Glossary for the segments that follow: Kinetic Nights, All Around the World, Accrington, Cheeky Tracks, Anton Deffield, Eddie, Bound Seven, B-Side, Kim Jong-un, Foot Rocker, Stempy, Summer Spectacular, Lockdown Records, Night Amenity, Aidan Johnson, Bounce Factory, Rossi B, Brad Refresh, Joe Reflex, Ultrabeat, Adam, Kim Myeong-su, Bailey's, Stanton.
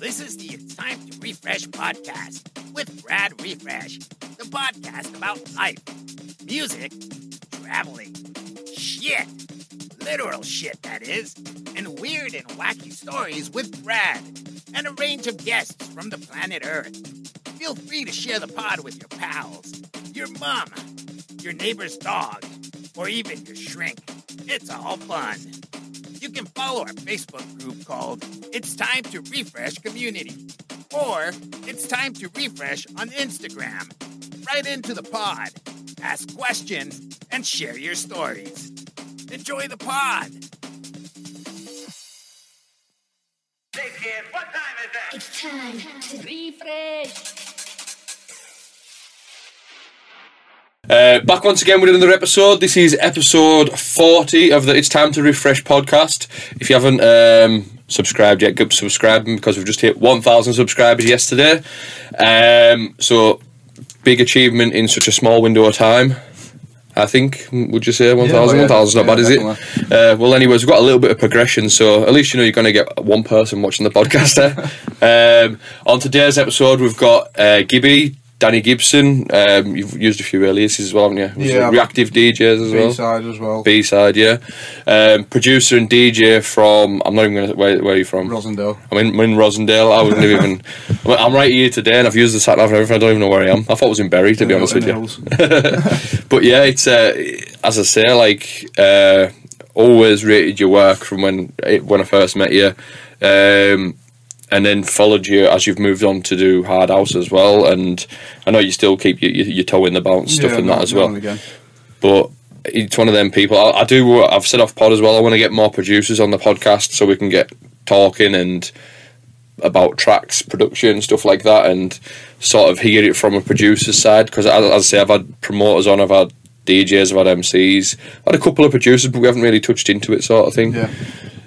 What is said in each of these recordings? This is the It's Time to Refresh podcast with Brad Refresh, the podcast about life, music, traveling, shit, literal shit that is, and weird and wacky stories with Brad and a range of guests from the planet Earth. Feel free to share the pod with your pals, your mom, your neighbor's dog, or even your shrink. It's all fun. You can follow our Facebook group called It's Time to Refresh Community, or It's Time to Refresh on Instagram. Write into the pod, ask questions, and share your stories. Enjoy the pod. Hey kid, what time is it? It's time to refresh. Back once again with another episode. This is episode 40 of the It's Time to Refresh podcast. If you haven't subscribed yet, go subscribe, because we've just hit 1,000 subscribers yesterday. So big achievement in such a small window of time, I think. Would you say 1,000? Yeah, 1,000 is not bad, is it? Well, anyways, we've got a little bit of progression, so at least you know you're going to get one person watching the podcast there. On today's episode, we've got Gibby, Danny Gibson. You've used a few aliases as well, haven't you? Yeah. Reactive DJs as well. B-Side as well. B-Side, yeah. Producer and DJ from... I'm not even going to... Where are you from? Rossendale. I'm in Rossendale. I wouldn't have even... I'm right here today and I've used the sat-nav and everything. I don't even know where I am. I thought I was in Bury, to be honest with you. But yeah, it's... as I say, like... always rated your work from when I first met you. And then followed you as you've moved on to do hard house as well, and I know you still keep your toe in the bounce stuff and that as well. Again. But it's one of them people. I've said off pod as well. I want to get more producers on the podcast so we can get talking and about tracks, production, stuff like that, and sort of hear it from a producer's side. Because as I say, I've had promoters on, I've had DJs, I've had MCs, I've had a couple of producers, but we haven't really touched into it, sort of thing. Yeah.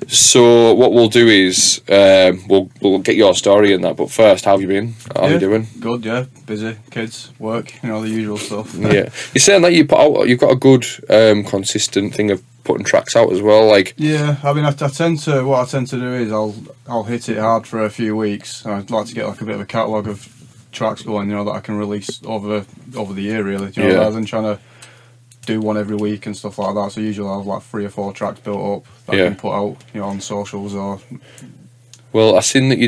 So what we'll do is we'll get your story and that, but first, how have you been? How are you doing? Good, yeah. Busy, kids, work, you know, the usual stuff. Yeah, you're saying that you've got a good consistent thing of putting tracks out as well, like. Yeah, I mean, I tend to do is I'll hit it hard for a few weeks. I'd like to get like a bit of a catalogue of tracks going, you know, that I can release over the year, really. Do you know, rather than trying to do one every week and stuff like that. So usually I'll have like 3 or 4 tracks built up that I can put out, you know, on socials or. Well, I've seen that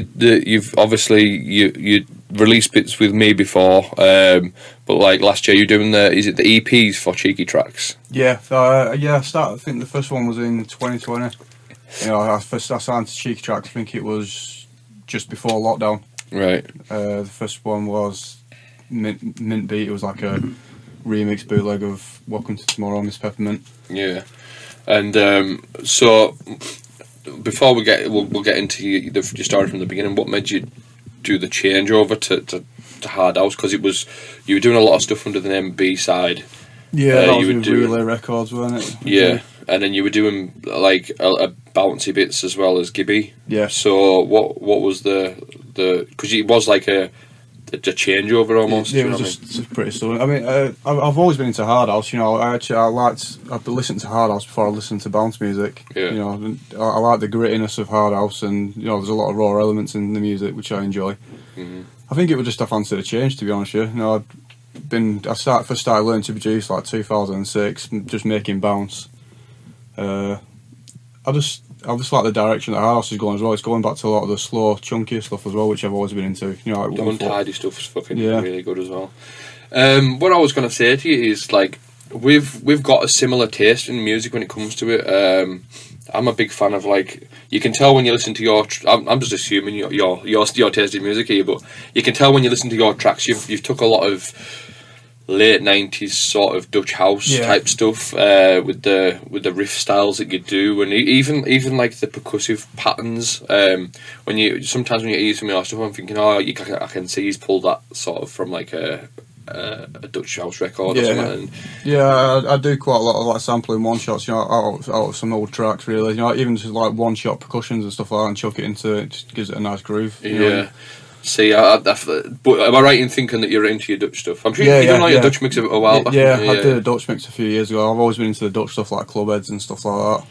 you've obviously you released bits with me before, but like last year you were doing the EPs for Cheeky Tracks? Yeah, I think the first one was in 2020. You know, I signed to Cheeky Tracks. I think it was just before lockdown. Right. The first one was Mint Beat. It was like a remix bootleg of Welcome to Tomorrow, Miss Peppermint. Yeah, and so before we'll get into your story from the beginning. What made you do the changeover to hard house? Because it was, you were doing a lot of stuff under the name B-Side. Yeah, that was with Relay Records, weren't it? Yeah, and then you were doing like a bouncy bits as well as Gibby. Yeah. So what was the because it was like a changeover almost. Yeah, it was just pretty stunning. I mean, I've always been into hard house. You know, I've listened to hard house before I listened to bounce music. Yeah. You know, I like the grittiness of hard house, and you know, there's a lot of raw elements in the music which I enjoy. Mm-hmm. I think it was just a fancy to change, to be honest with you. You know, I first started learning to produce like 2006, just making bounce. I just like the direction that hard house is going as well. It's going back to a lot of the slow, chunkier stuff as well, which I've always been into. You know, like the untidy stuff is fucking really good as well. What I was going to say to you is, like, we've got a similar taste in music when it comes to it. I'm a big fan of, like, you can tell when you listen to your. I'm just assuming your taste in music here, but you can tell when you listen to your tracks. You've took a lot of late 90s sort of Dutch house type stuff with the riff styles that you do, and even like the percussive patterns. When you hear some of your stuff, I'm thinking, I can see he's pulled that sort of from like a Dutch house record or something. I do quite a lot of like sampling one shots, you know, out of some old tracks, really. You know, even just like one shot percussions and stuff like that, and chuck it into it, just gives it a nice groove. You know, and, see, but am I right in thinking that you're into your Dutch stuff? I'm sure you done like a Dutch mix a while back. Yeah, I did a Dutch mix a few years ago. I've always been into the Dutch stuff, like club heads and stuff like that.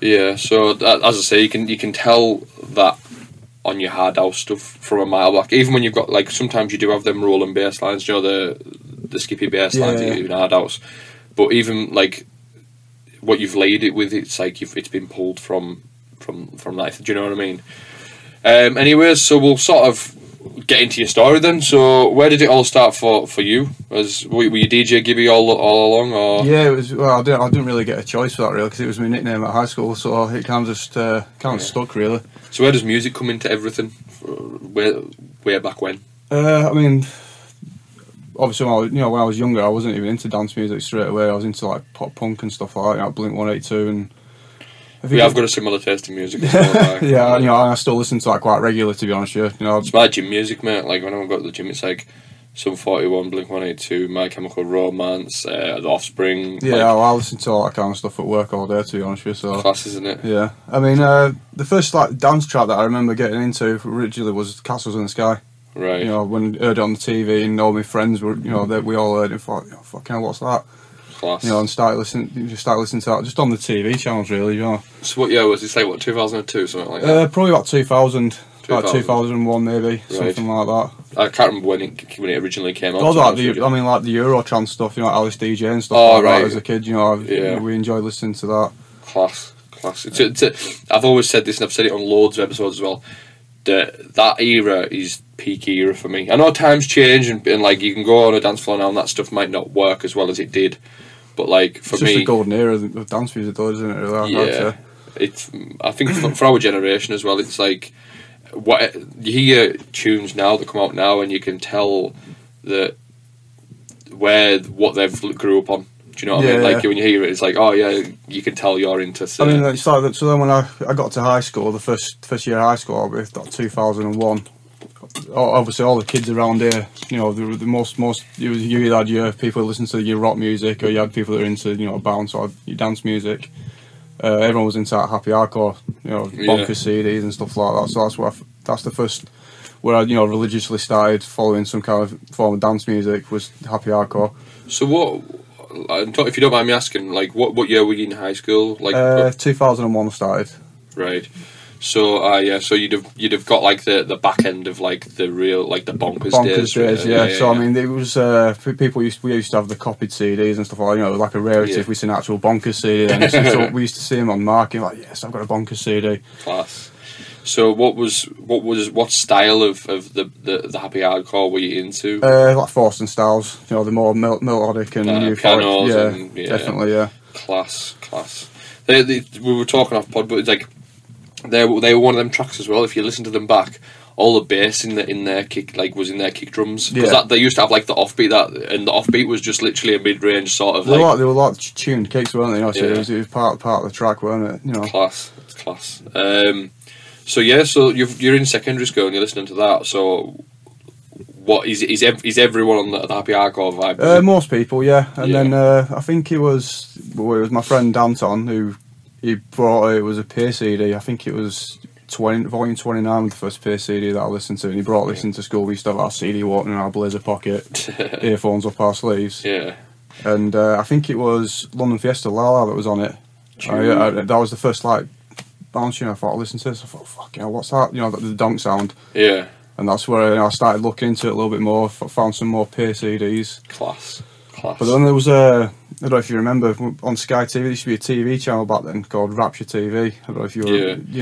Yeah, so that, as I say, you can tell that on your hard house stuff from a mile back. Even when you've got, like, sometimes you do have them rolling bass lines, you know, the skippy bass lines that you do in hard house. But even, like, what you've laid it with, it's like it's been pulled from that. Do you know what I mean? Anyways, so we'll sort of get into your story then. So where did it all start for you? Were you DJ Gibby all along? Or? Yeah, it was. Well, I didn't really get a choice for that really, because it was my nickname at high school, so it kind of just stuck really. So where does music come into everything? Way back when? I mean, obviously, when I was younger, I wasn't even into dance music straight away. I was into like pop punk and stuff like that, Blink 182 and. I've got a similar taste in music as well. Like, yeah, I still listen to that quite regularly, to be honest with you. It's my gym music, mate. Like, when I go to the gym, it's like Sum 41, Blink 182, My Chemical Romance, The Offspring. Yeah, like, I listen to all that kind of stuff at work all day, to be honest with you. So. Class, isn't it? Yeah. I mean, the first dance track that I remember getting into originally was Castles in the Sky. Right. When I heard it on the TV and all my friends were, we all heard it and thought, fucking hell, what's that? Class. And start listening to that just on the TV channels, really. So what year was it? Say what, 2002, something like that? Probably about 2000. Like 2001 maybe, something like that. I can't remember when it originally came out. Like the Eurotrance stuff, Alice DJ and stuff. Oh, like right. That as a kid, we enjoyed listening to that. Class. I've always said this, and I've said it on loads of episodes as well. That era is peak era for me. I know times change, and like you can go on a dance floor now, and that stuff might not work as well as it did. But like for me, it's just the golden era of dance music, though, isn't it? Really? Yeah, it's. I think for our generation as well, it's like what you hear tunes now that come out now, and you can tell that what they've grew up on. Do you know what I mean? Like when you hear it, it's like, oh yeah, you can tell you're into. I mean, it's like that. So then when I got to high school, the first year of high school, with 2001. Obviously, all the kids around here, the most you either had your people listen to your rock music, or you had people that were into bounce or your dance music. Everyone was into that happy hardcore, bonker CDs and stuff like that. So that's the first where I religiously started following some kind of form of dance music was happy hardcore. So what? If you don't mind me asking, like what year were you in high school? Like 2001 I started. Right. So so you'd have got like the back end of like the real like the bonkers days. Right? Yeah. So I mean, it was we used to have the copied CDs and stuff like that, like a rarity if we seen an actual bonkers CD. And so we used to see them on market like, yes, I've got a bonkers CD. Class. So what style of the happy hardcore were you into? Like Forsten styles, the more melodic and new pianos. Definitely, yeah. Class. We were talking off pod, but it's like. They were one of them tracks as well. If you listen to them back, all the bass in their kick was in their kick drums because they used to have like the offbeat and the offbeat was just literally a mid range sort of. They were like tuned kicks, weren't they? So it was part of the track, weren't it? Class. So you're in secondary school and you're listening to that. So what is everyone on the happy hardcore vibe? Most people, yeah. And then I think it was my friend Anton who. He brought it was a pay CD. I think it was volume 29 was the first pay CD that I listened to, and he brought this into school. We used to have our CD walking in our blazer pocket, earphones up our sleeves. Yeah, and I think it was London Fiesta Lala that was on it. That was the first bounce tune I thought I listened to. So I thought, fuck yeah, what's that? The donk sound. Yeah, and that's where I started looking into it a little bit more. Found some more pay CDs. Class. But then there was I don't know if you remember on Sky TV. There used to be a TV channel back then called Rapture TV. I don't know if you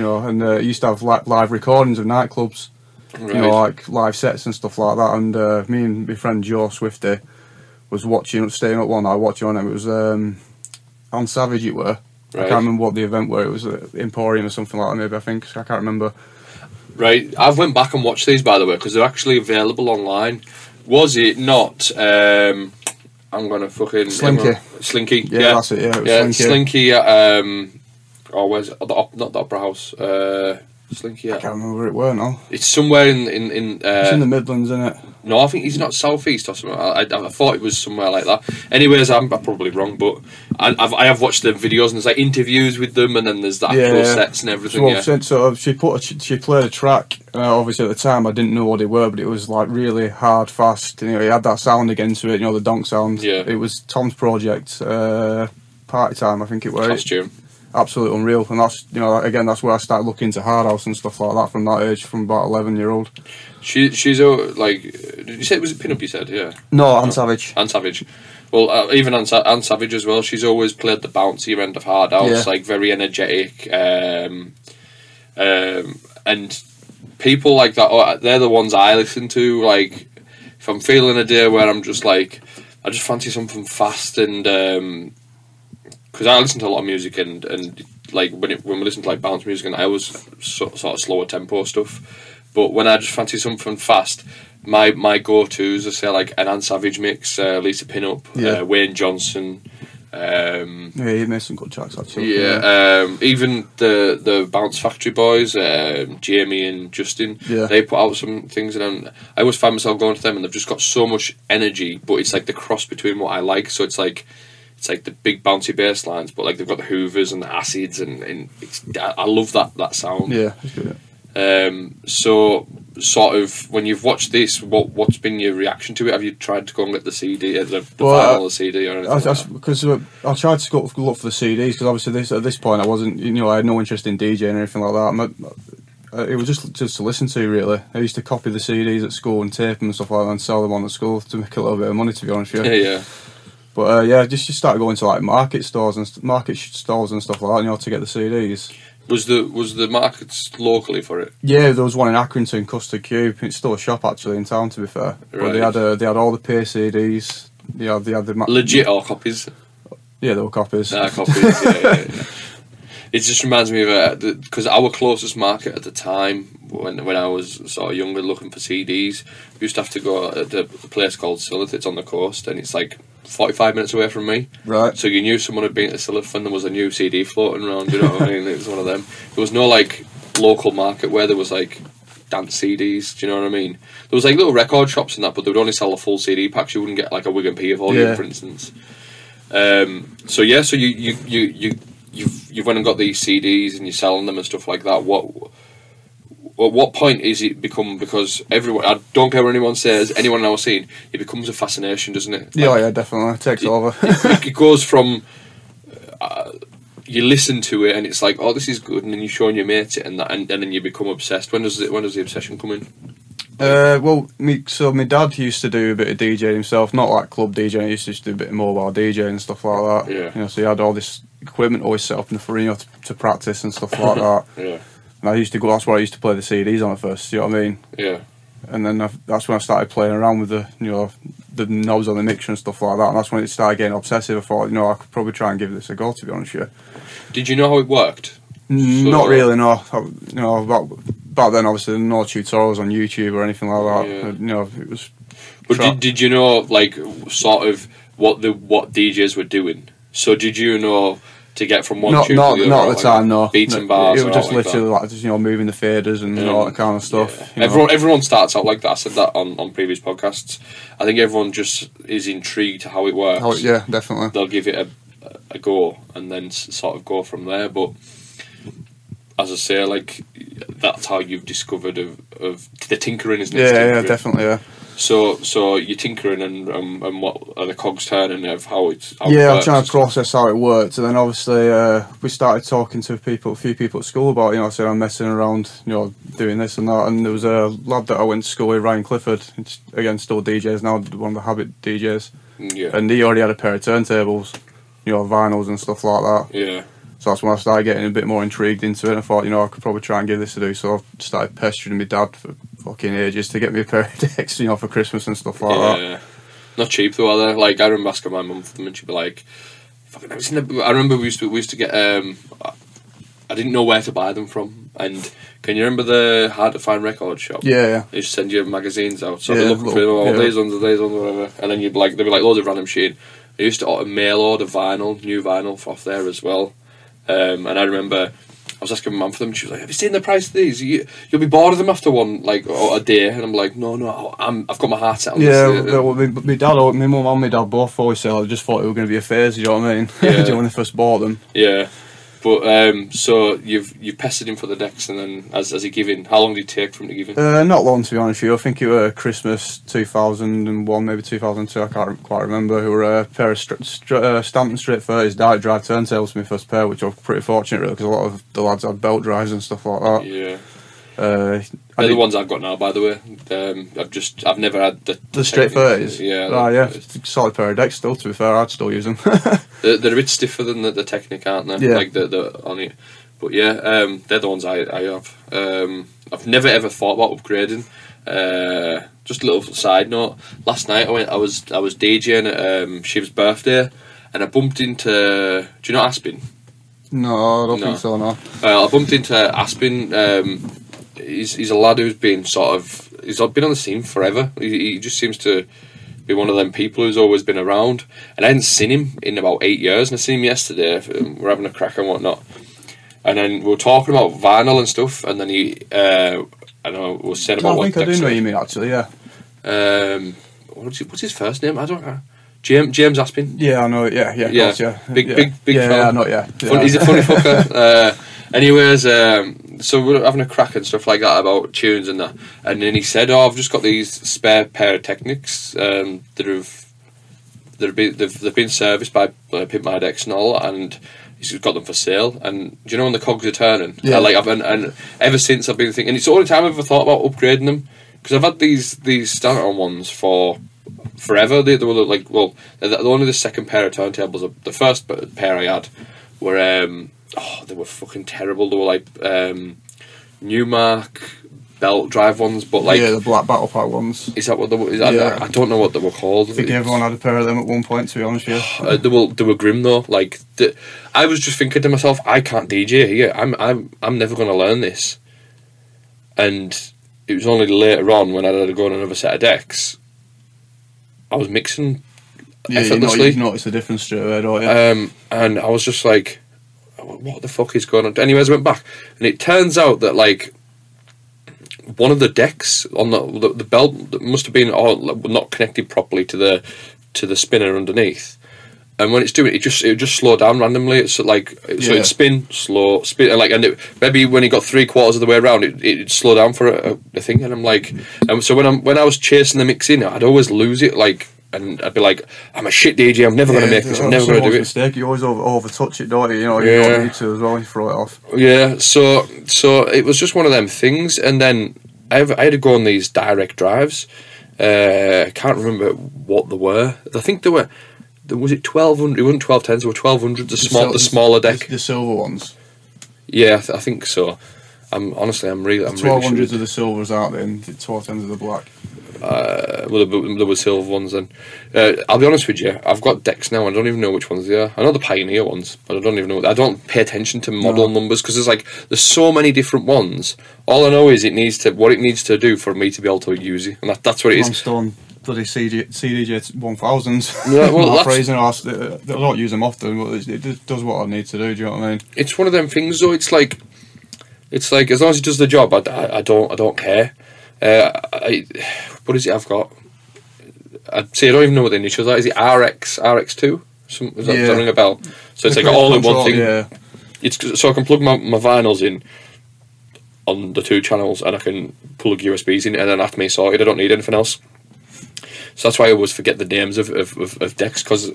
were, and it used to have live recordings of nightclubs, right. Like live sets and stuff like that. And me and my friend Joe Swifty was staying up one night watching on it. It was Ann Savage. It were. Right. I can't remember what the event were. It was at Emporium or something like that. Maybe I think I can't remember. Right, I've went back and watched these by the way because they're actually available online. Was it not? I'm gonna fucking Slinky. Yeah, that's it. Yeah, it was Slinky. Where's it? Not the Opera House? Slinky. I can't remember where it were now. It's somewhere it's in the Midlands, isn't it? No, I think he's not southeast or something. I thought it was somewhere like that. Anyways, I'm probably wrong, but I have watched the videos and there's interviews with them, and then there's the actual sets and everything. So she played a track. Obviously at the time I didn't know what it were, but it was really hard, fast. And, it had that sound again to it. The donk sound. Yeah. It was Tom's project. Party Time, I think it was. Costume. absolutely unreal. And that's, you know, again, that's where I started looking into hard house and stuff like that from that age, from about 11-year-old. She's like, did you say it was Pin Up? You said, yeah. No, Ann Savage. Ann Savage. Well, even Ann Savage as well. She's always played the bouncier end of hard house, like very energetic, and people like that. Oh, they're the ones I listen to. Like, if I'm feeling a day where I'm just like, I just fancy something fast, and because I listen to a lot of music, and like when we listen to like bounce music, and I was sort of slower tempo stuff. But when I just fancy something fast, my go-tos are, say, like an Ann Savage mix, Lisa Pinup, Wayne Johnson. Yeah, he made some good tracks, actually. Yeah, even the Bounce Factory boys, Jamie and Justin, they put out some things, and I always find myself going to them, and they've just got so much energy, but it's like the cross between what I like, so it's like the big bouncy bass lines, but like they've got the hoovers and the acids, and it's, I love that sound. Yeah, that's good, yeah. So sort of when you've watched this, what's been your reaction to it? Have you tried to go and get the CD, the vinyl, the CD, or anything? Because I tried to look for the CDs, because obviously at this point I wasn't, you know, I had no interest in DJing or anything like that. It was just to listen to, really. I used to copy the CDs at school and tape them and stuff like that, and sell them on at school to make a little bit of money, to be honest with you. Yeah. But yeah, just started going to like market stalls and stuff like that, you know, to get the CDs. Was the markets locally for it? Yeah, there was one in Accrington, Custard Cube. It's still a shop, actually, in town, to be fair. Right. But they had all the pay CDs. They had legit all copies. Yeah, they were copies. Nah, copies. Yeah. It just reminds me of, because our closest market at the time, when I was sort of younger looking for CDs, we used to have to go at a place called Sillith. It's on the coast, and it's like 45 minutes away from me. Right. So you knew someone had been to Sillith when there was a new CD floating around, you know what I mean? It was one of them. There was no like local market where there was like dance CDs, do you know what I mean? There was like little record shops and that, but they would only sell the full CD packs. You wouldn't get like a Wigan P volume, for instance. So you've went and got these CDs and you're selling them and stuff like that. What point is it become, because everyone, I don't care what anyone says, anyone I've seen, it becomes a fascination, doesn't it? Yeah, like, yeah, definitely. It takes over. it goes from, you listen to it and it's like, oh, this is good, and then you're showing your mates it and that, and then you become obsessed. When does the obsession come in? Well, my dad used to do a bit of DJing himself, not like club DJing, he used to just do a bit of mobile DJing and stuff like that. Yeah. You know, so he had all this equipment always set up in the front, you know, to practice and stuff like that. Yeah. And I used to go, that's where I used to play the CDs on at first, you know what I mean? Yeah. And then that's when I started playing around with the, you know, the knobs on the mixer and stuff like that, and that's when it started getting obsessive. I thought, you know, I could probably try and give this a go, to be honest with you. Did you know how it worked? Not really, no. You know, back then, obviously, there were no tutorials on YouTube or anything like that. Yeah. You know, it was... But did you know, like, sort of what DJs were doing? So did you know to get from one tune to the other? Not at the time, no. Beats and bars. It was just literally, like, just, you know, moving the faders and all that kind of stuff. Yeah. Everyone starts out like that. I said that on previous podcasts. I think everyone just is intrigued how it works. Yeah, definitely. They'll give it a go and then sort of go from there, but... As I say, like, that's how you've discovered of the tinkering, isn't it? Yeah, definitely, yeah. So you're tinkering and what are the cogs turning of how it's... I'm trying to process how it worked, and then obviously we started talking to a few people at school about, you know, saying I'm messing around, you know, doing this and that, and there was a lad that I went to school with, Ryan Clifford, again, still DJs now, one of the Habit DJs, yeah. And he already had a pair of turntables, you know, vinyls and stuff like that. Yeah. So that's when I started getting a bit more intrigued into it, and I thought, you know, I could probably try and give this a do. So I started pestering my dad for fucking ages to get me a pair of decks, you know, for Christmas and stuff like that. Yeah, not cheap though, are they? Like, I remember asking my mum for them, and she'd be like, "Fucking, I remember we used to get. I didn't know where to buy them from, and can you remember the hard to find record shop? Yeah. They used to send you magazines out, so I'd be looking for them, these ones, whatever, and then you'd be like, there'd be like loads of random shit. I used to mail order vinyl, new vinyl off there as well. And I remember I was asking my mum for them, and she was like, "Have you seen the price of these? You'll be bored of them after one, like, or a day." And I'm like, "No, I've got my heart set on this." Yeah, well, my mum and my dad both always said, "I just thought it was going to be a phase." You know what I mean? Yeah. When they first bought them. Yeah. But so you've pestered him for the decks, and then as he gave in, how long did it take for him to give in? Not long, to be honest with you. I think it was Christmas 2001, maybe 2002. I can't quite remember. It were a pair of Stanton straight 30s direct drive turntables, my first pair, which I was pretty fortunate really, because a lot of the lads had belt drives and stuff like that. Yeah. They're the ones I've got now, by the way. I've never had the straight 30s. Yeah, solid pair of decks still. To be fair, I'd still use them. they're a bit stiffer than the Technic, aren't they? Yeah. Like the on it. But yeah, they're the ones I have. I've never ever thought about upgrading. Just a little side note. Last night I was DJing at Shiv's birthday, and I bumped into. Do you know Aspin? No, I don't think so. No. I bumped into Aspin. He's a lad who's been he's been on the scene forever. He just seems to be one of them people who's always been around. And I hadn't seen him in about 8 years, and I seen him yesterday. We're having a crack and whatnot. And then we were talking about vinyl and stuff, and then he, I don't know, was saying about. I think I do know you mean actually. Yeah. What's his first name? I don't know. James Aspin. Yeah, I know. Yeah. Course, yeah. Big. Yeah, I know. Yeah. He's a funny fucker. Anyways, so we're having a crack and stuff like that about tunes and that, and then he said, "Oh, I've just got these spare pair of Technics that have been serviced by Pimp My Decks and all, and he's got them for sale." And do you know when the cogs are turning? Yeah. And ever since I've been thinking, and it's the only time I've ever thought about upgrading them, because I've had these Stanton ones for forever. They were like, well, they're only the second pair of turntables. The first pair I had were. They were fucking terrible. They were like Newmark belt drive ones, but like the black battle pack ones. Is that what they were? I don't know what they were called. I think everyone had a pair of them at one point. To be honest with you, they were grim though. Like I was just thinking to myself, I can't DJ here. I'm never going to learn this. And it was only later on when I had to go on another set of decks. I was mixing effortlessly. You notice the difference straight away, don't you? And I was just like. What the fuck is going on? Anyways, I went back, and it turns out that like one of the decks on the belt that must have been not connected properly to the spinner underneath, and when it's doing it just slowed down randomly. It's like so it'd spin slow, spin and like, and it, maybe when it got three quarters of the way around, it'd slow down for a thing, and I'm like, and so when I was chasing the mix in, I'd always lose it like. And I'd be like, I'm a shit DJ, I'm never going to make this, I'm never going to do it. Mistake. You always overtouch it, don't you? You know, you don't need to as well, you throw it off. Yeah, so it was just one of them things, and then I had to go on these direct drives. I can't remember what they were. I think they were, was it 1200? It wasn't 1210s, they were 1200s, the smaller deck. The silver ones? Yeah, I think so. I'm really 1200s are the silvers, aren't they? And the 1210s are the black. Well, there were silver ones then. I'll be honest with you, I've got decks now, I don't even know which ones they are. I know the Pioneer ones, but I don't even know. I don't pay attention to model numbers, because there's so many different ones. All I know is what it needs to do for me to be able to use it, and that's what it is. I'm still on bloody CDJ 1000s. Yeah, well, I don't use them often, but it does what I need to do, do you know what I mean? It's one of them things though, it's like as long as it does the job, I don't care. What is it I've got? I'd say I don't even know what the initials are. Is it RX2? Does that ring a bell? So it's like all in one thing. Yeah. So I can plug my vinyls in on the two channels, and I can plug USBs in, and then after me sorted, I don't need anything else. So that's why I always forget the names of decks, because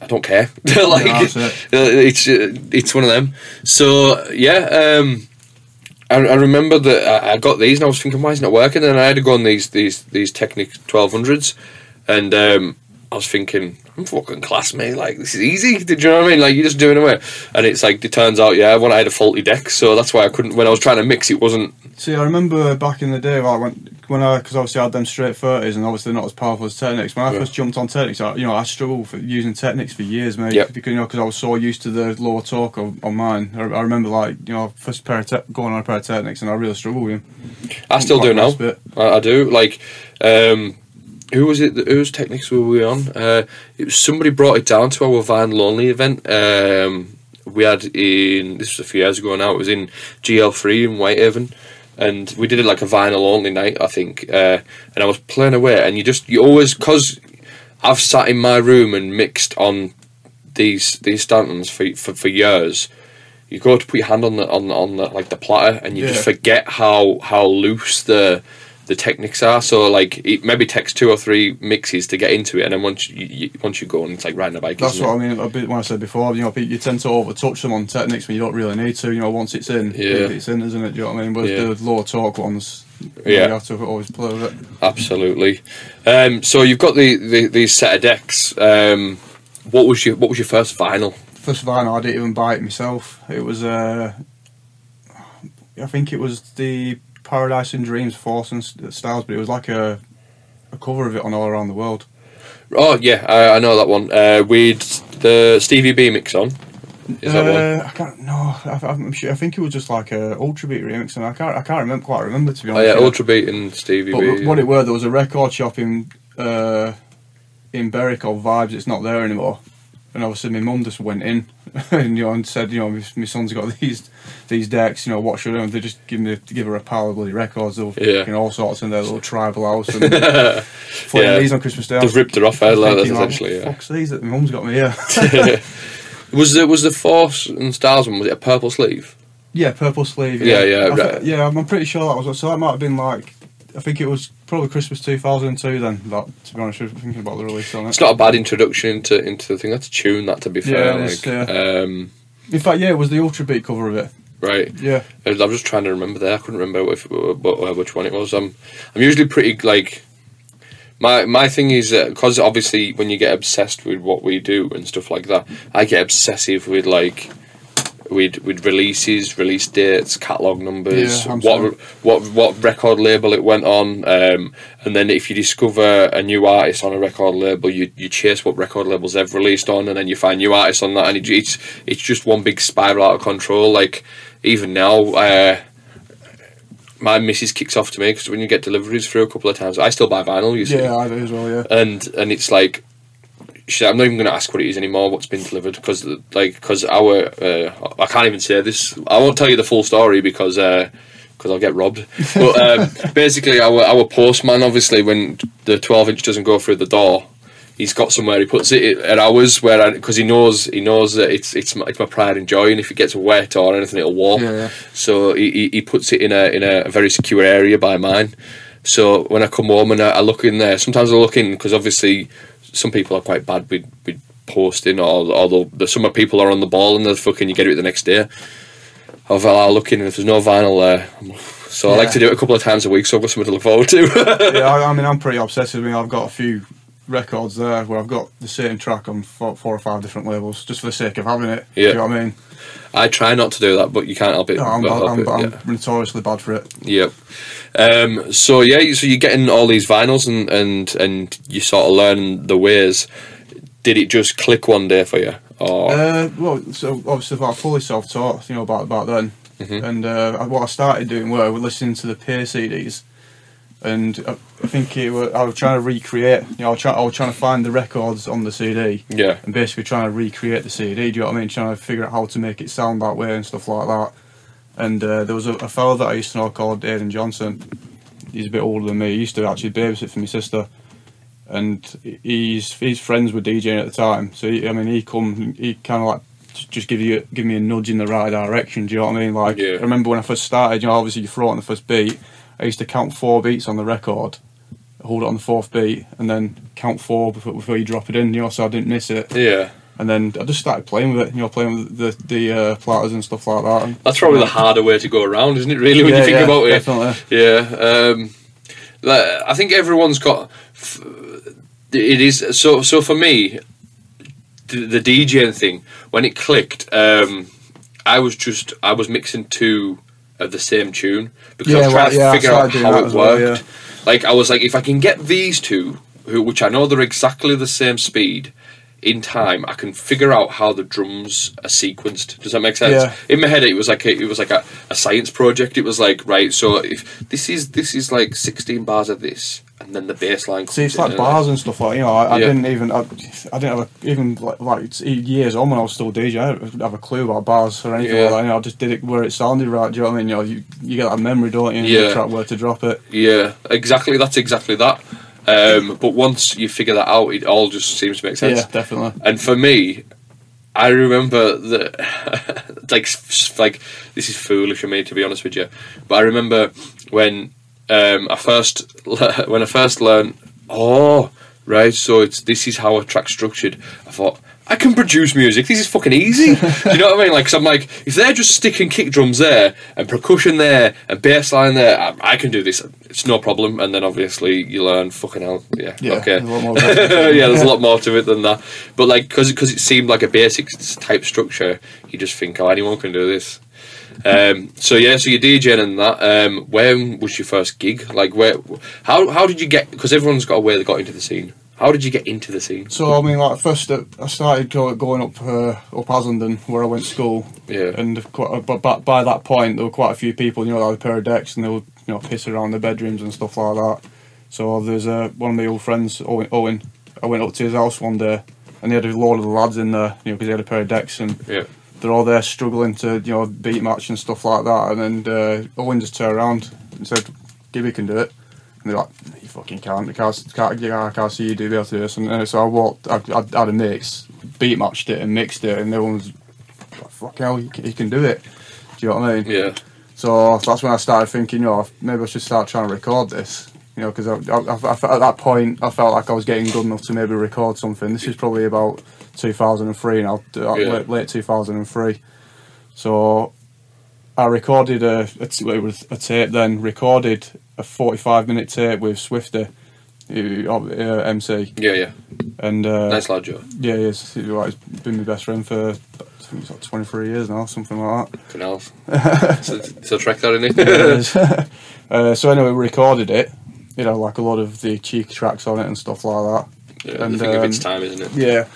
I don't care. It's one of them. So yeah. I remember that I got these and I was thinking, why isn't it working? And I had to go on these Technic 1200s, and I was thinking, I'm fucking class, mate. Like, this is easy. Do you know what I mean? Like, you're just doing away. And it's like, it turns out, I had a faulty deck, so that's why I couldn't. When I was trying to mix, it wasn't. See, I remember back in the day because obviously I had them straight 30s, and obviously not as powerful as Technics. When I first jumped on Technics, I struggled for using Technics for years, mate. Yep. Because I was so used to the lower torque on mine. I remember first pair of going on a pair of Technics, and I really struggled with them. I still do now. I do like. Who was it? Whose Technics were we on? It was somebody brought it down to our Van Lonely event. We had this was a few years ago now. It was in GL3 in Whitehaven, and we did it like a vinyl only night, I think. And I was playing away, and because I've sat in my room and mixed on these Stantons for years. you go to put your hand on the like the platter, and you just forget how loose the techniques are. So like it maybe takes 2 or 3 mixes to get into it, and then once you go, and it's like riding a bike. That's what I mean. A bit when I said before, you know, you tend to overtouch them on techniques when you don't really need to. You know, once it's in, it's in, isn't it? Do you know what I mean? But the lower torque ones, you have to always play with it. Absolutely. So you've got these set of decks. What was your first vinyl? First vinyl, I didn't even buy it myself. It was I think it was the Paradise and Dreams, Force and Styles, but it was like a cover of it on All Around the World. Oh yeah, I know that one. We'd the Stevie B mix on. Is that one? I can't. No, I'm sure. I think it was just like a Ultrabeat remix, and I can't quite remember to be honest. Oh yeah, Ultrabeat and Stevie B. What it were, there was a record shop in Berwick called Vibes. It's not there anymore. And obviously my mum just went in and, you know, and said, you know, my son's got these decks, you know, what should I do? And they just give her a pile of bloody records of all sorts in their little tribal house and playing these on Christmas Day. They've ripped her off, that's essentially, yeah. Fuck's these that my mum's got me here. Was the Force and Stars one, was it a purple sleeve? Yeah, purple sleeve. Yeah, I'm pretty sure that was, so that might have been like, I think it was probably Christmas 2002 then, that, to be honest, I was thinking about the release on it. It's not a bad introduction into the thing. That's a tune, that, to be fair. Yeah, in fact, yeah, it was the Ultrabeat cover of it. Right. Yeah. I was just trying to remember there. I couldn't remember which one it was. I'm usually pretty, like... My thing is, because obviously when you get obsessed with what we do and stuff like that, I get obsessive with, like... With releases, release dates, catalogue numbers, what record label it went on, and then if you discover a new artist on a record label, you chase what record labels they've released on, and then you find new artists on that, and it's just one big spiral out of control. Like even now, my missus kicks off to me because when you get deliveries through a couple of times, I still buy vinyl. You see, yeah, I do as well. Yeah, and it's like. I'm not even going to ask what it is anymore, what's been delivered, because our I can't even say this. I won't tell you the full story because I'll get robbed. But basically, our postman, obviously, when the 12-inch doesn't go through the door, he's got somewhere he puts it at ours, where because he knows that it's my pride and joy, and if it gets wet or anything, it'll warp. Yeah. So he puts it in a very secure area by mine. So when I come home and I look in there, sometimes I look in because obviously. Some people are quite bad with posting, or some of people are on the ball and they're fucking, you get it the next day. However, I'll look in and if there's no vinyl there, I like to do it a couple of times a week, so I've got something to look forward to. Yeah, I mean, I'm pretty obsessive. I mean, I've got a few records there where I've got the same track on 4 or 5 different labels just for the sake of having it. Yeah. Do you know what I mean? I try not to do that, but you can't help it. No, I'm notoriously bad for it. Yep. So you're getting all these vinyls and you sort of learn the ways. Did it just click one day for you? Or? So obviously I'm fully self-taught, you know, about then. Mm-hmm. And what I started doing were listening to the Peer CDs. And I think I was trying to recreate, you know, I was trying to find the records on the CD, yeah, and basically trying to recreate the CD. Do you know what I mean? Trying to figure out how to make it sound that way and stuff like that. And there was a fellow that I used to know called Aidan Johnson. He's a bit older than me. He used to actually babysit for my sister, and he's friends with DJing at the time. So he kind of like just give me a nudge in the right direction. Do you know what I mean? Like I remember when I first started, you know, obviously you throw on the first beat. I used to count 4 beats on the record, hold it on the 4th beat, and then count 4 before you drop it in, you know, so I didn't miss it. Yeah. And then I just started playing with it, you know, playing with the platters and stuff like that. That's probably the harder way to go around, isn't it, really, when you think about it? Definitely. Yeah. I think everyone's got... It is... So for me, the DJing thing, when it clicked, I was mixing 2... of the same tune because I was trying to figure out how it worked. Well, yeah. Like I was like, if I can get these two, which I know they're exactly the same speed, in time, I can figure out how the drums are sequenced. Does that make sense? Yeah. In my head, it was like a science project. It was like, right, so if this is like 16 bars of this, and then the bass line. See, it's like bars and stuff like, you know. I didn't even I didn't have years on when I was still DJing. I didn't have a clue about bars or anything like that. You know, I just did it where it sounded right. Do you know what I mean? You know, you get that memory, don't you? Yeah. You track where to drop it. Yeah, exactly. That's exactly that. But once you figure that out, it all just seems to make sense. Yeah, definitely. And for me, I remember that like this is foolish of me, to be honest with you, but I remember when I first learned, oh right, so this is how a track's structured. I thought, I can produce music, this is fucking easy. Do you know what I mean? Like, 'cause I'm like, if they're just sticking kick drums there and percussion there and bass line there, I can do this, it's no problem. And then obviously you learn, fucking hell, yeah okay, there's a lot more to it. Yeah, there's a lot more to it than that, but like, because it seemed like a basic type structure, you just think, oh, anyone can do this. So you're DJing and that. When was your first gig? Like, where? How did you get? Because everyone's got a way they got into the scene. How did you get into the scene? So I mean, like, first I started going up Haslendon, where I went to school. Yeah. And by that point, there were quite a few people, you know, that had a pair of decks, and they would, you know, piss around their bedrooms and stuff like that. So there's one of my old friends, Owen. I went up to his house one day, and he had a load of the lads in there, you know, because he had a pair of decks and. Yeah. They're all there struggling to, you know, beat match and stuff like that, and then Owen just turned around and said, Gibby can do it, and they're like, no, you fucking can't, I can't see you be able to do this, and so I walked, I had a mix, beat matched it and mixed it, and everyone was like, fuck hell, you can do it, do you know what I mean? Yeah. So that's when I started thinking, you know, maybe I should start trying to record this, you know, because at that point I felt like I was getting good enough to maybe record something. This is probably about 2003 now, late 2003. So I recorded a tape then, recorded a 45-minute tape with Swifty, MC. Yeah, yeah. And nice lad, Joe. Yeah, he's been my best friend for, I think it's like 23 years now, something like that. Canals. It's a track that, isn't it? Yeah, it is. So anyway, we recorded it. You know, like a lot of the Cheeky Tracks on it and stuff like that. Yeah, and I think of its time, isn't it? Yeah.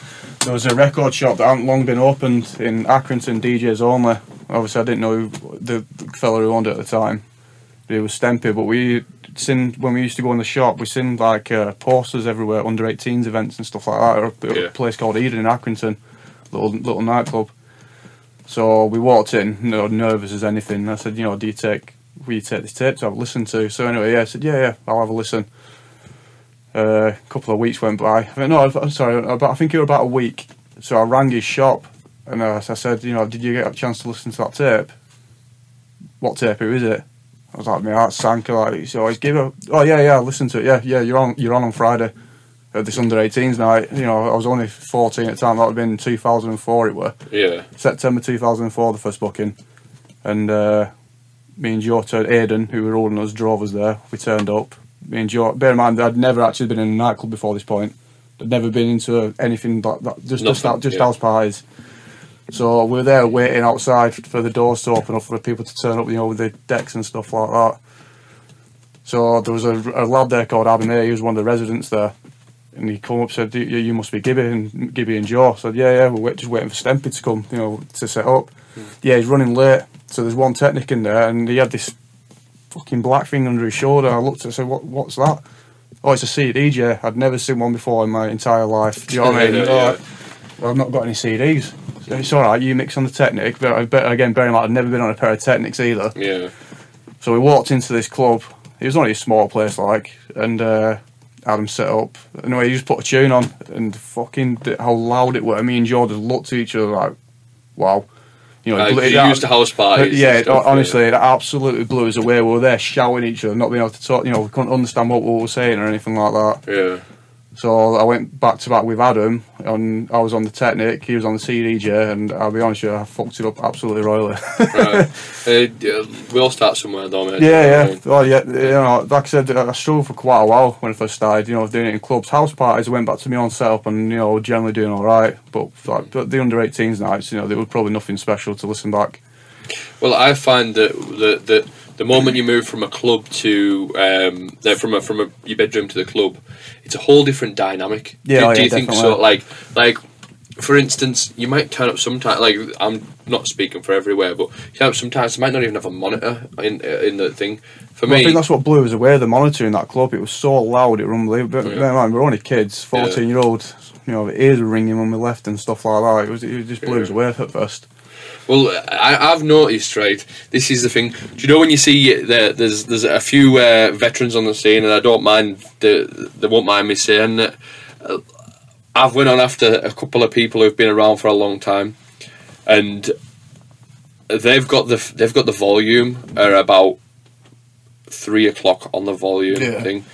There was a record shop that hadn't long been opened in Accrington, DJs only. Obviously, I didn't know the fella who owned it at the time. It was Stempy, but when we used to go in the shop, we seen like posters everywhere, under 18s events and stuff like that, at a place called Eden in Accrington, little nightclub. So we walked in, you know, nervous as anything, and I said, you know, will you take this tape to have a listen to? So anyway, yeah, I said, yeah, I'll have a listen. A couple of weeks went by. I think it was about a week. So I rang his shop and I said, you know, did you get a chance to listen to that tape? What tape is it? I was like, my heart sank. Like, so I gave up. Oh yeah, listen to it. Yeah, you're on Friday at this under 18s night. You know, I was only 14 at the time. That would have been 2004. It were. Yeah. September 2004, the first booking, and me and Joe turned Eden, who were holding us, drove us there. We turned up. Me and Joe, bear in mind that I'd never actually been in a nightclub before this point. I'd never been into anything like that, just house parties. So we were there waiting outside for the doors to open up, for people to turn up, you know, with the decks and stuff like that. So there was a lad there called Adam. He was one of the residents there, and he came up and said, you must be Gibby, and Gibby and Joe. I said, yeah, we're just waiting for Stempy to come, you know, to set up. Yeah, he's running late. So there's one technic in there, and he had this fucking black thing under his shoulder. I looked at it and said, what's that? Oh, it's a CDJ. I'd never seen one before in my entire life. Do you know what I mean? Yeah. Well, I've not got any CDs. So it's alright, you mix on the Technic, but again, bear in mind, I'd never been on a pair of Technics either. Yeah. So we walked into this club. It was only a small place, like, and Adam set up. Anyway, he just put a tune on, and fucking how loud it were. Me and Joe just looked at each other like, wow. You know, it used to house parties. Yeah, honestly, it absolutely blew us away. We were there shouting at each other, not being able to talk. You know, we couldn't understand what we were saying or anything like that. Yeah. So I went back to back with Adam, and I was on the Technic, he was on the CDJ, and I'll be honest with you, I fucked it up absolutely royally. Right. We all start somewhere, though, mate. Yeah, yeah. Well, yeah, you know, like I said, I struggled for quite a while when I first started, you know, doing it in clubs. House parties, I went back to my own setup and, you know, generally doing all right, but like, the under 18s nights, you know, there was probably nothing special to listen back. Well, I find that the moment you move from a club to from your bedroom to the club, it's a whole different dynamic. Yeah, do you think so? Like for instance, you might turn up sometimes. Like, I'm not speaking for everywhere, but you know, sometimes you might not even have a monitor in the thing. I think that's what blew us away. The monitor in that club, it was so loud, it was unbelievable. But bear in mind, we're only kids, 14-year-old. You know, the ears were ringing when we left and stuff like that. It just blew us away at first. Well, I've noticed, right, this is the thing. Do you know when you see there's a few veterans on the scene, and I don't mind, they won't mind me saying that, I've went on after a couple of people who've been around for a long time, and they've got the volume at about 3 o'clock on the volume thing.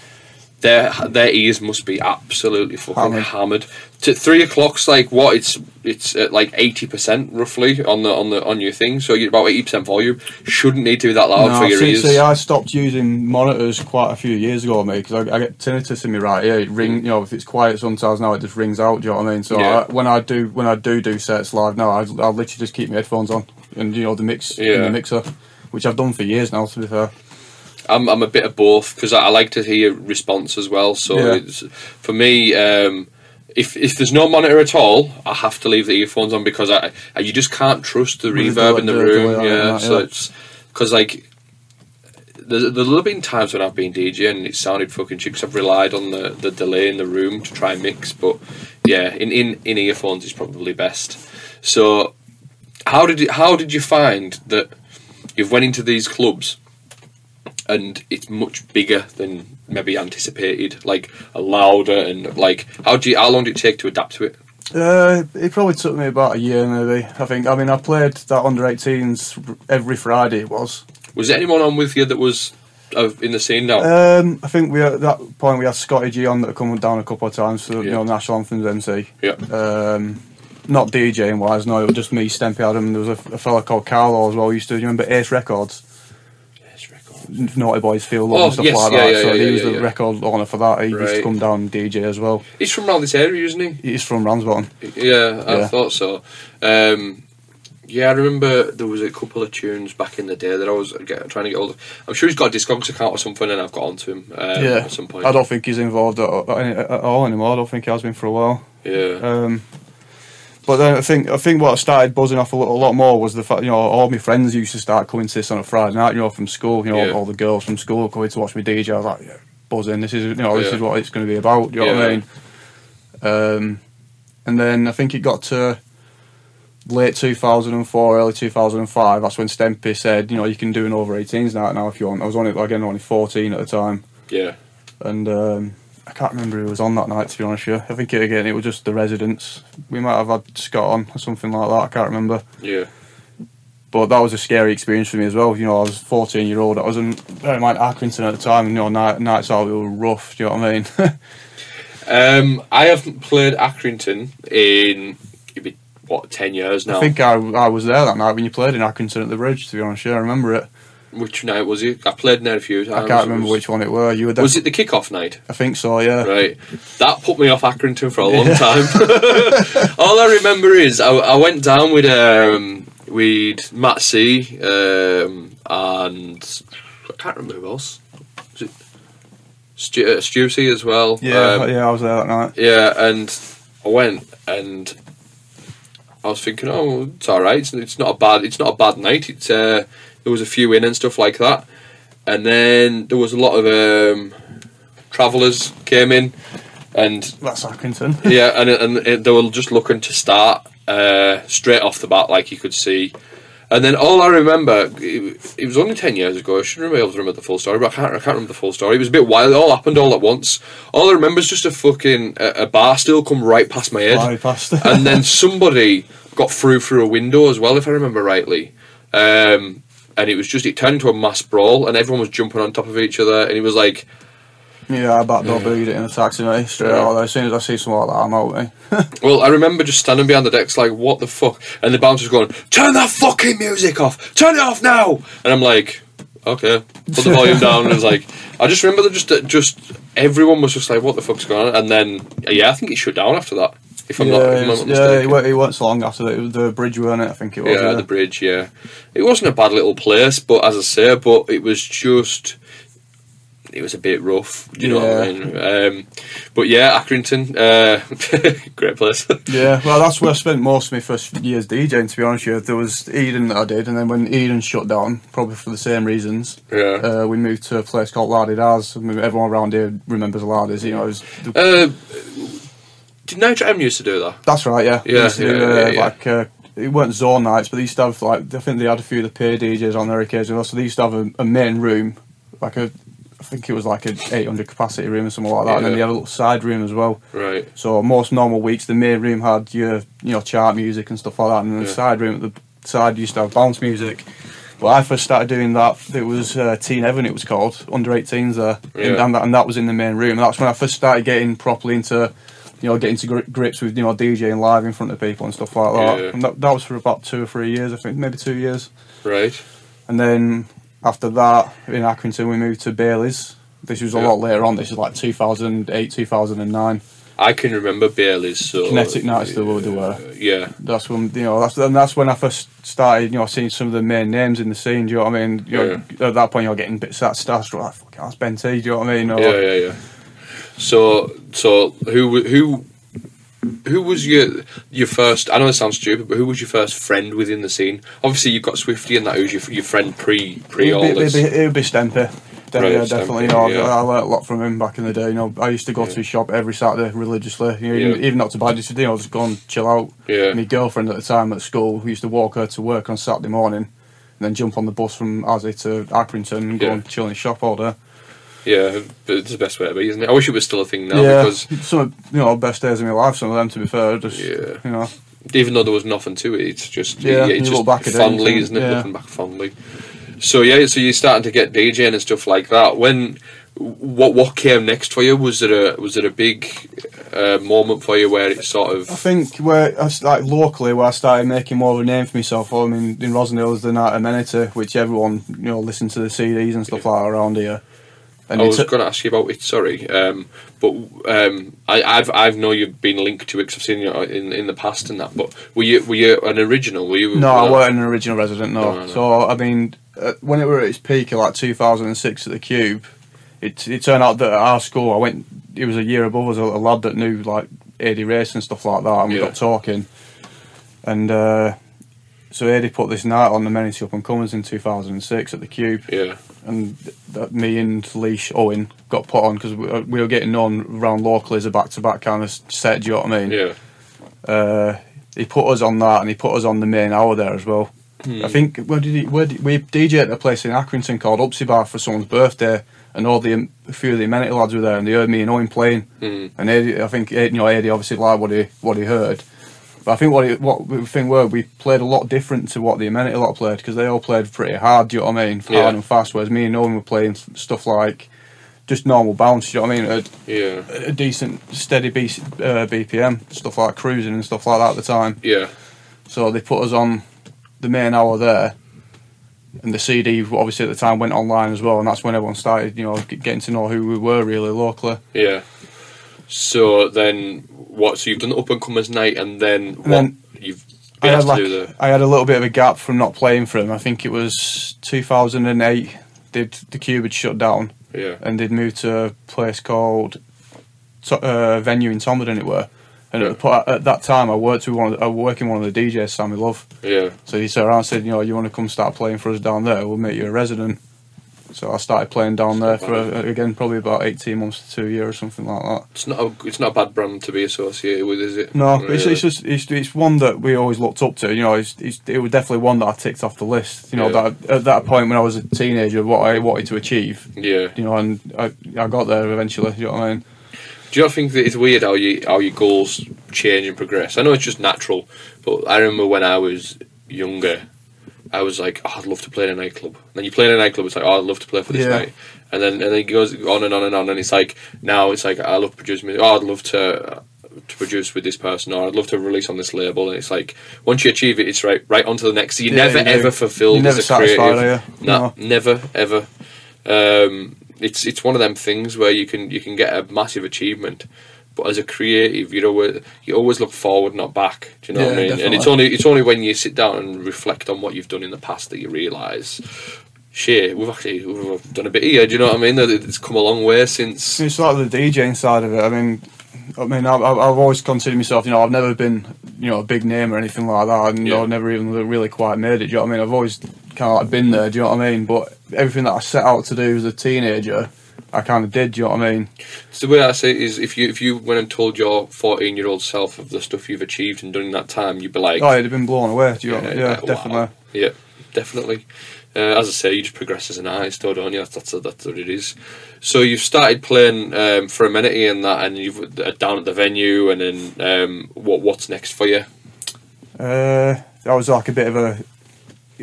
Their ears must be absolutely fucking hammered. To 3 o'clock's like what? It's at like 80% roughly on your thing. So you're about 80% volume. Shouldn't need to be that loud for your ears. See, I stopped using monitors quite a few years ago, mate, because I get tinnitus in my right ear. It ring, you know, if it's quiet sometimes now, it just rings out. Do you know what I mean? So when I do sets live now, I literally just keep my headphones on and the mix in the mixer, which I've done for years now. To be fair. I'm a bit of both because I like to hear response as well. So it's, for me, if there's no monitor at all, I have to leave the earphones on because you just can't trust the reverb in the room. So it's because like there'll have been times when I've been DJing and it sounded fucking shit because I've relied on the delay in the room to try and mix. But yeah, in earphones is probably best. So how did you find that you've went into these clubs? And it's much bigger than maybe anticipated, like louder and like. How long did it take to adapt to it? It probably took me about a year, maybe. I think. I mean, I played that under-18s every Friday. It was. Was there anyone on with you that was in the scene now? I think we at that point we had Scotty G on that had come down a couple of times for national anthems MC. Yeah. Not DJing wise, no. It was just me, Stempy, Adam. There was a fella called Carlo as well. Who used to, you remember Ace Records? Naughty Boys Feel Love and stuff like that. He was the record owner for that. He used to come down and DJ as well. He's from around this area, isn't he? He's from Ramsbottom. I thought so. I remember there was a couple of tunes back in the day that I was trying to get hold of. I'm sure he's got a Discogs account or something, and I've got onto him at some point. I don't think he's involved at all anymore. I don't think he has been for a while. Yeah. But then I think what I started buzzing off a lot more was the fact, all my friends used to start coming to this on a Friday night, from school, all the girls from school coming to watch me DJ. I was like, buzzing, this is what it's going to be about, do you know what I mean? And then I think it got to late 2004, early 2005, that's when Stempy said, you can do an over-18s night now if you want. I was only 14 at the time. Yeah. And... I can't remember who was on that night, to be honest with you. I think, it was just the residents. We might have had Scott on or something like that. I can't remember. Yeah. But that was a scary experience for me as well. I was a 14-year-old. I was in, bear in mind, Accrington at the time. And, nights out, we were rough. Do you know what I mean? I haven't played Accrington in, 10 years now? I think I was there that night when you played in Accrington at the Bridge, to be honest with you. I remember it. Which night was it? I played there a few times. I can't remember which one it were. You were there. Was it the kick-off night? I think so, yeah. Right. That put me off Accrington for a long time. All I remember is I went down with Matt C and I can't remember who else. Was it Stu C as well? Yeah, I was there that night. Yeah, and I went and I was thinking, it's all right. It's not a bad night. It's there was a few in and stuff like that, and then there was a lot of travellers came in, and that's Accrington. Yeah, and they were just looking to start straight off the bat, like you could see. And then all I remember, it was only 10 years ago. I shouldn't be able to remember the full story, but I can't remember the full story. It was a bit wild. It all happened all at once. All I remember is just a bar still come right past my head, and then somebody got through a window as well, if I remember rightly. And it was it turned into a mass brawl, and everyone was jumping on top of each other, and it was like... Yeah, I backed up booed it in a taxi, mate, straight out there. As soon as I see someone like that, I'm out, mate. Well, I remember just standing behind the decks like, what the fuck? And the bouncer's going, turn that fucking music off! Turn it off now! And I'm like, okay, put the volume down, and it was like... I just remember that just everyone was just like, what the fuck's going on? And then, I think it shut down after that. It weren't so long after that. It was the Bridge, weren't it? I think it was. Yeah, the Bridge, yeah. It wasn't a bad little place, but as I say, it was just... It was a bit rough, do you know what I mean? But yeah, Accrington, great place. Yeah, well, that's where I spent most of my first years DJing, to be honest with you. There was Eden that I did, and then when Eden shut down, probably for the same reasons, we moved to a place called Lardy-Daz. Everyone around here remembers Lardy's, Did Night Am used to do that? That's right, yeah. Yeah, it weren't zone nights, but they used to have, I think they had a few of the peer DJs on their occasion, so they used to have a main room, I think it was like an 800 capacity room or something like that, and then they had a little side room as well. Right. So most normal weeks, the main room had your chart music and stuff like that, and then the side room at the So I used to have bounce music. But I first started doing that, it was Teen Heaven, it was called, under 18s there. Yeah. And that was in the main room. That's when I first started getting properly into, you know, getting to grips with, you know, DJing live in front of people and stuff like that. Yeah. And that was for about 2 or 3 years, I think, maybe 2 years. Right. And then after that, in Accrington, we moved to Bailey's. This was a lot later on. This is like 2008, 2009. I can remember Bailey's. So Kinetic Nights, the world they were. Yeah. That's when, you know, that's when I first started, you know, seeing some of the main names in the scene, do you know what I mean? You know, at that point, you're getting a bit starstruck, like, fuck, that's Ben T, do you know what I mean? Or, yeah. So who was your first? I know it sounds stupid, but who was your first friend within the scene? Obviously, you've got Swifty, and that who's your friend pre all this. It would be Stempy. Definitely. I learnt a lot from him back in the day. You know, I used to go to his shop every Saturday religiously. You know, even not to buy, just to, you know, just go and chill out. Yeah. My girlfriend at the time at school, we used to walk her to work on Saturday morning, and then jump on the bus from Azzy to Accrington and go and chill in his shop all day. Yeah, but it's the best way to be, isn't it? I wish it was still a thing now, because some, you know, best days of my life. Some of them, to be fair, just you know, even though there was nothing to it, it's just it's just back fondly, isn't it? Yeah. Looking back fondly. So so you're starting to get DJing and stuff like that. When what came next for you? Was there a big moment for you where it sort of? I think where I like locally where I started making more of a name for myself. I mean, in Rossendale was the Night Amenity, which everyone, you know, listened to the CDs and stuff like that around here. And I was going to ask you about it. Sorry, I've know you've been linked to it because I've seen you in the past and that. But were you an original? Were you? No, I weren't an original resident. No. So I mean, when it were at its peak, in like 2006 at the Cube, it turned out that at our school, I went. It was a year above us, a lad that knew like Eddie Race and stuff like that, and we got talking, and so Eddie put this night on the Menace Up and Comers in 2006 at the Cube. Yeah. And me and Leash Owen got put on because we were getting on round locally as a back-to-back kind of set, do you know what I mean? Yeah. He put us on that, and he put us on the main hour there as well. I think we DJed at a place in Accrington called Upsy Bar for someone's birthday, and a few of the amenity lads were there, and they heard me and Owen playing. And Eddie, I think, you know, Eddie obviously liked what he heard. But I think we played a lot different to what the amenity lot played, because they all played pretty hard, do you know what I mean? Hard and fast, whereas me and Owen were playing stuff like just normal bounce, do you know what I mean? A decent, steady BPM, stuff like cruising and stuff like that at the time. Yeah. So they put us on the main hour there, and the CD obviously at the time went online as well, and that's when everyone started, you know, getting to know who we were really locally. Yeah. So then... So you've done the Up and Comers night, and then you've been able to do there? I had a little bit of a gap from not playing for him. I think it was 2008, the Cube had shut down, and they'd moved to a place called Venue in Tomberton, it were. And at that time, I worked with one of the DJs, Sammy Love. Yeah. So he turned around and said, you know, you want to come start playing for us down there? We'll make you a resident. So I started playing down there for, again, probably about 18 months to 2 years or something like that. It's not a bad brand to be associated with, is it? No, really? it's one that we always looked up to. You know, it was definitely one that I ticked off the list. You know, that at that point when I was a teenager, what I wanted to achieve. Yeah. You know, and I got there eventually, you know what I mean? Do you not think that it's weird how your goals change and progress? I know it's just natural, but I remember when I was younger, I was like, oh, I'd love to play in a nightclub. And then you play in a nightclub, it's like, oh, I'd love to play for this night. And then it goes on and on and on. And it's like, now it's like, I love producing music. Oh, I'd love to produce with this person, or I'd love to release on this label. And it's like, once you achieve it, it's right on to the next. So you're never ever fulfilled. You're never as a satisfied, creative. Are you? No, never ever. It's one of them things where you can get a massive achievement, but as a creative, you always look forward, not back. Do you know what I mean? Definitely. And it's only when you sit down and reflect on what you've done in the past that you realise, shit, we've done a bit here. Do you know what I mean? It's come a long way since. It's like the DJing side of it. I mean, I've always considered myself, you know, I've never been, you know, a big name or anything like that, and I've never even really quite made it. Do you know what I mean? I've always kind of like been there. Do you know what I mean? But everything that I set out to do as a teenager, I kind of did, do you know what I mean? So the way I say it is, if you went and told your 14-year-old self of the stuff you've achieved and done in that time, you'd be like... Oh, you'd have been blown away, do you know what I mean? Yeah, definitely. Wow. Yeah, definitely. As I say, you just progress as an artist, don't you? That's what it is. So you've started playing for Amenity and that, and you've down at the venue, and then what's next for you? I was like a bit of a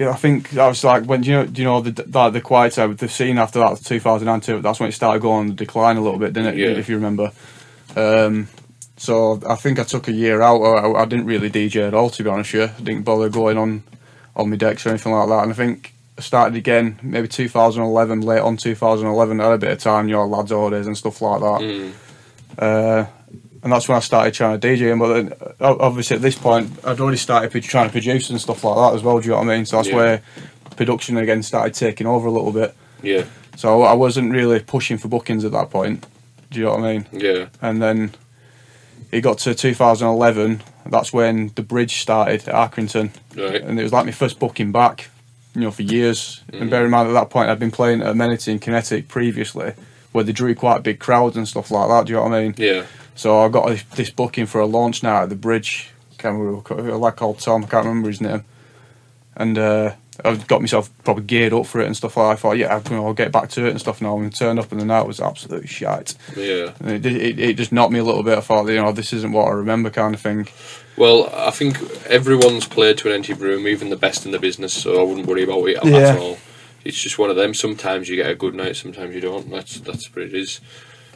I think I was like, when do you know the quiet side with the scene after that 2002, that's when it started going on the decline a little bit, didn't it? Yeah. If you remember. So I think I took a year out. I didn't really DJ at all, to be honest. I didn't bother going on my decks or anything like that. And I think I started again maybe 2011, late on 2011. I had a bit of time, lads orders and stuff like that. Mm. And that's when I started trying to DJ. But then, obviously at this point, I'd already started trying to produce and stuff like that as well, do you know what I mean? So that's where production again started taking over a little bit. Yeah. So I wasn't really pushing for bookings at that point, do you know what I mean? Yeah. And then it got to 2011, that's when The Bridge started at Accrington. Right. And it was like my first booking back, for years. Mm. And bear in mind at that point, I'd been playing at Amenity in Connecticut previously, where they drew quite big crowds and stuff like that, do you know what I mean? Yeah. So I got this booking for a launch night at The Bridge. A lad called Tom, I can't remember his name. And I got myself probably geared up for it and stuff like that. I thought, I'll get back to it and stuff now. And I turned up and the night was absolutely shite. Yeah. And it just knocked me a little bit. I thought, this isn't what I remember kind of thing. Well, I think everyone's played to an empty room, even the best in the business, so I wouldn't worry about it at all. It's just one of them. Sometimes you get a good night, sometimes you don't. That's what it is.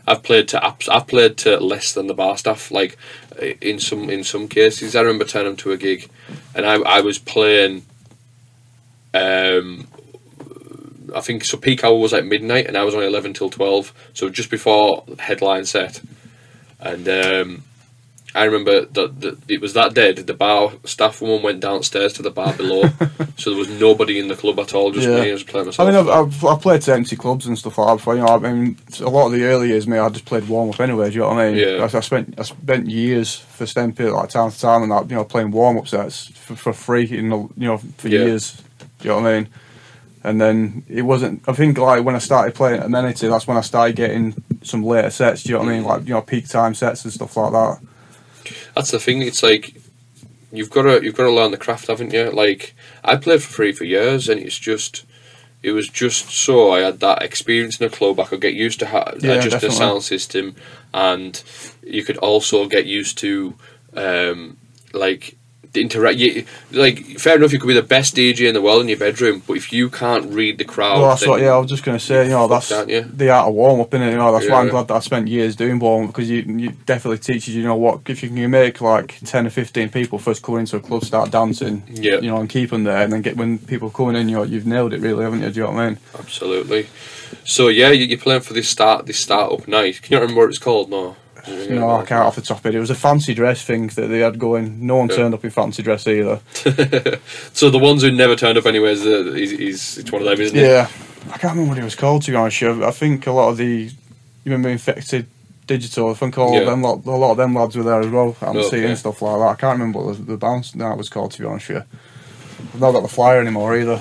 I've played to less than the bar staff. Like in some cases, I remember turning to a gig, and I was playing. I think so. Peak hour was at midnight, and I was on 11 till 12. So just before headline set, and I remember that it was that day. The bar staff woman went downstairs to the bar below, so there was nobody in the club at all. Just me, I was playing myself. I mean, I've played to empty clubs and stuff like that before. I mean, a lot of the early years, I just played warm up anyway. Do you know what I mean? Yeah. I spent years for Stempy, like time to time, and that playing warm up sets for free for years. Do you know what I mean? And then it wasn't. I think like when I started playing at Amenity, that's when I started getting some later sets. Do you know what I mean? Like peak time sets and stuff like that. That's the thing. It's like you've got to learn the craft, haven't you? Like I played for free for years, and it was just so I had that experience in a club. I could get used to the sound system, and you could also get used to fair enough, you could be the best DJ in the world in your bedroom, but if you can't read the crowd, I was just going to say, that's the art of warm up, innit? That's why I'm glad that I spent years doing warm up, because it definitely teaches if you can make like 10 or 15 people first coming into a club start dancing, and keep them there, and then when people coming in, you've nailed it, really, haven't you? Do you know what I mean? Absolutely. So you're playing for this start-up night. Can you remember what it's called? No. No, I can't off the top of it. It was a fancy dress thing that they had going. No one turned up in fancy dress either. So the ones who never turned up anyway, it's one of them, isn't it? Yeah. I can't remember what it was called, to be honest. I think a lot of the... You remember Infected Digital? I think a lot of them lads were there as well. And stuff like that. I can't remember what the bounce night was called, to be honest. I've not got the flyer anymore either.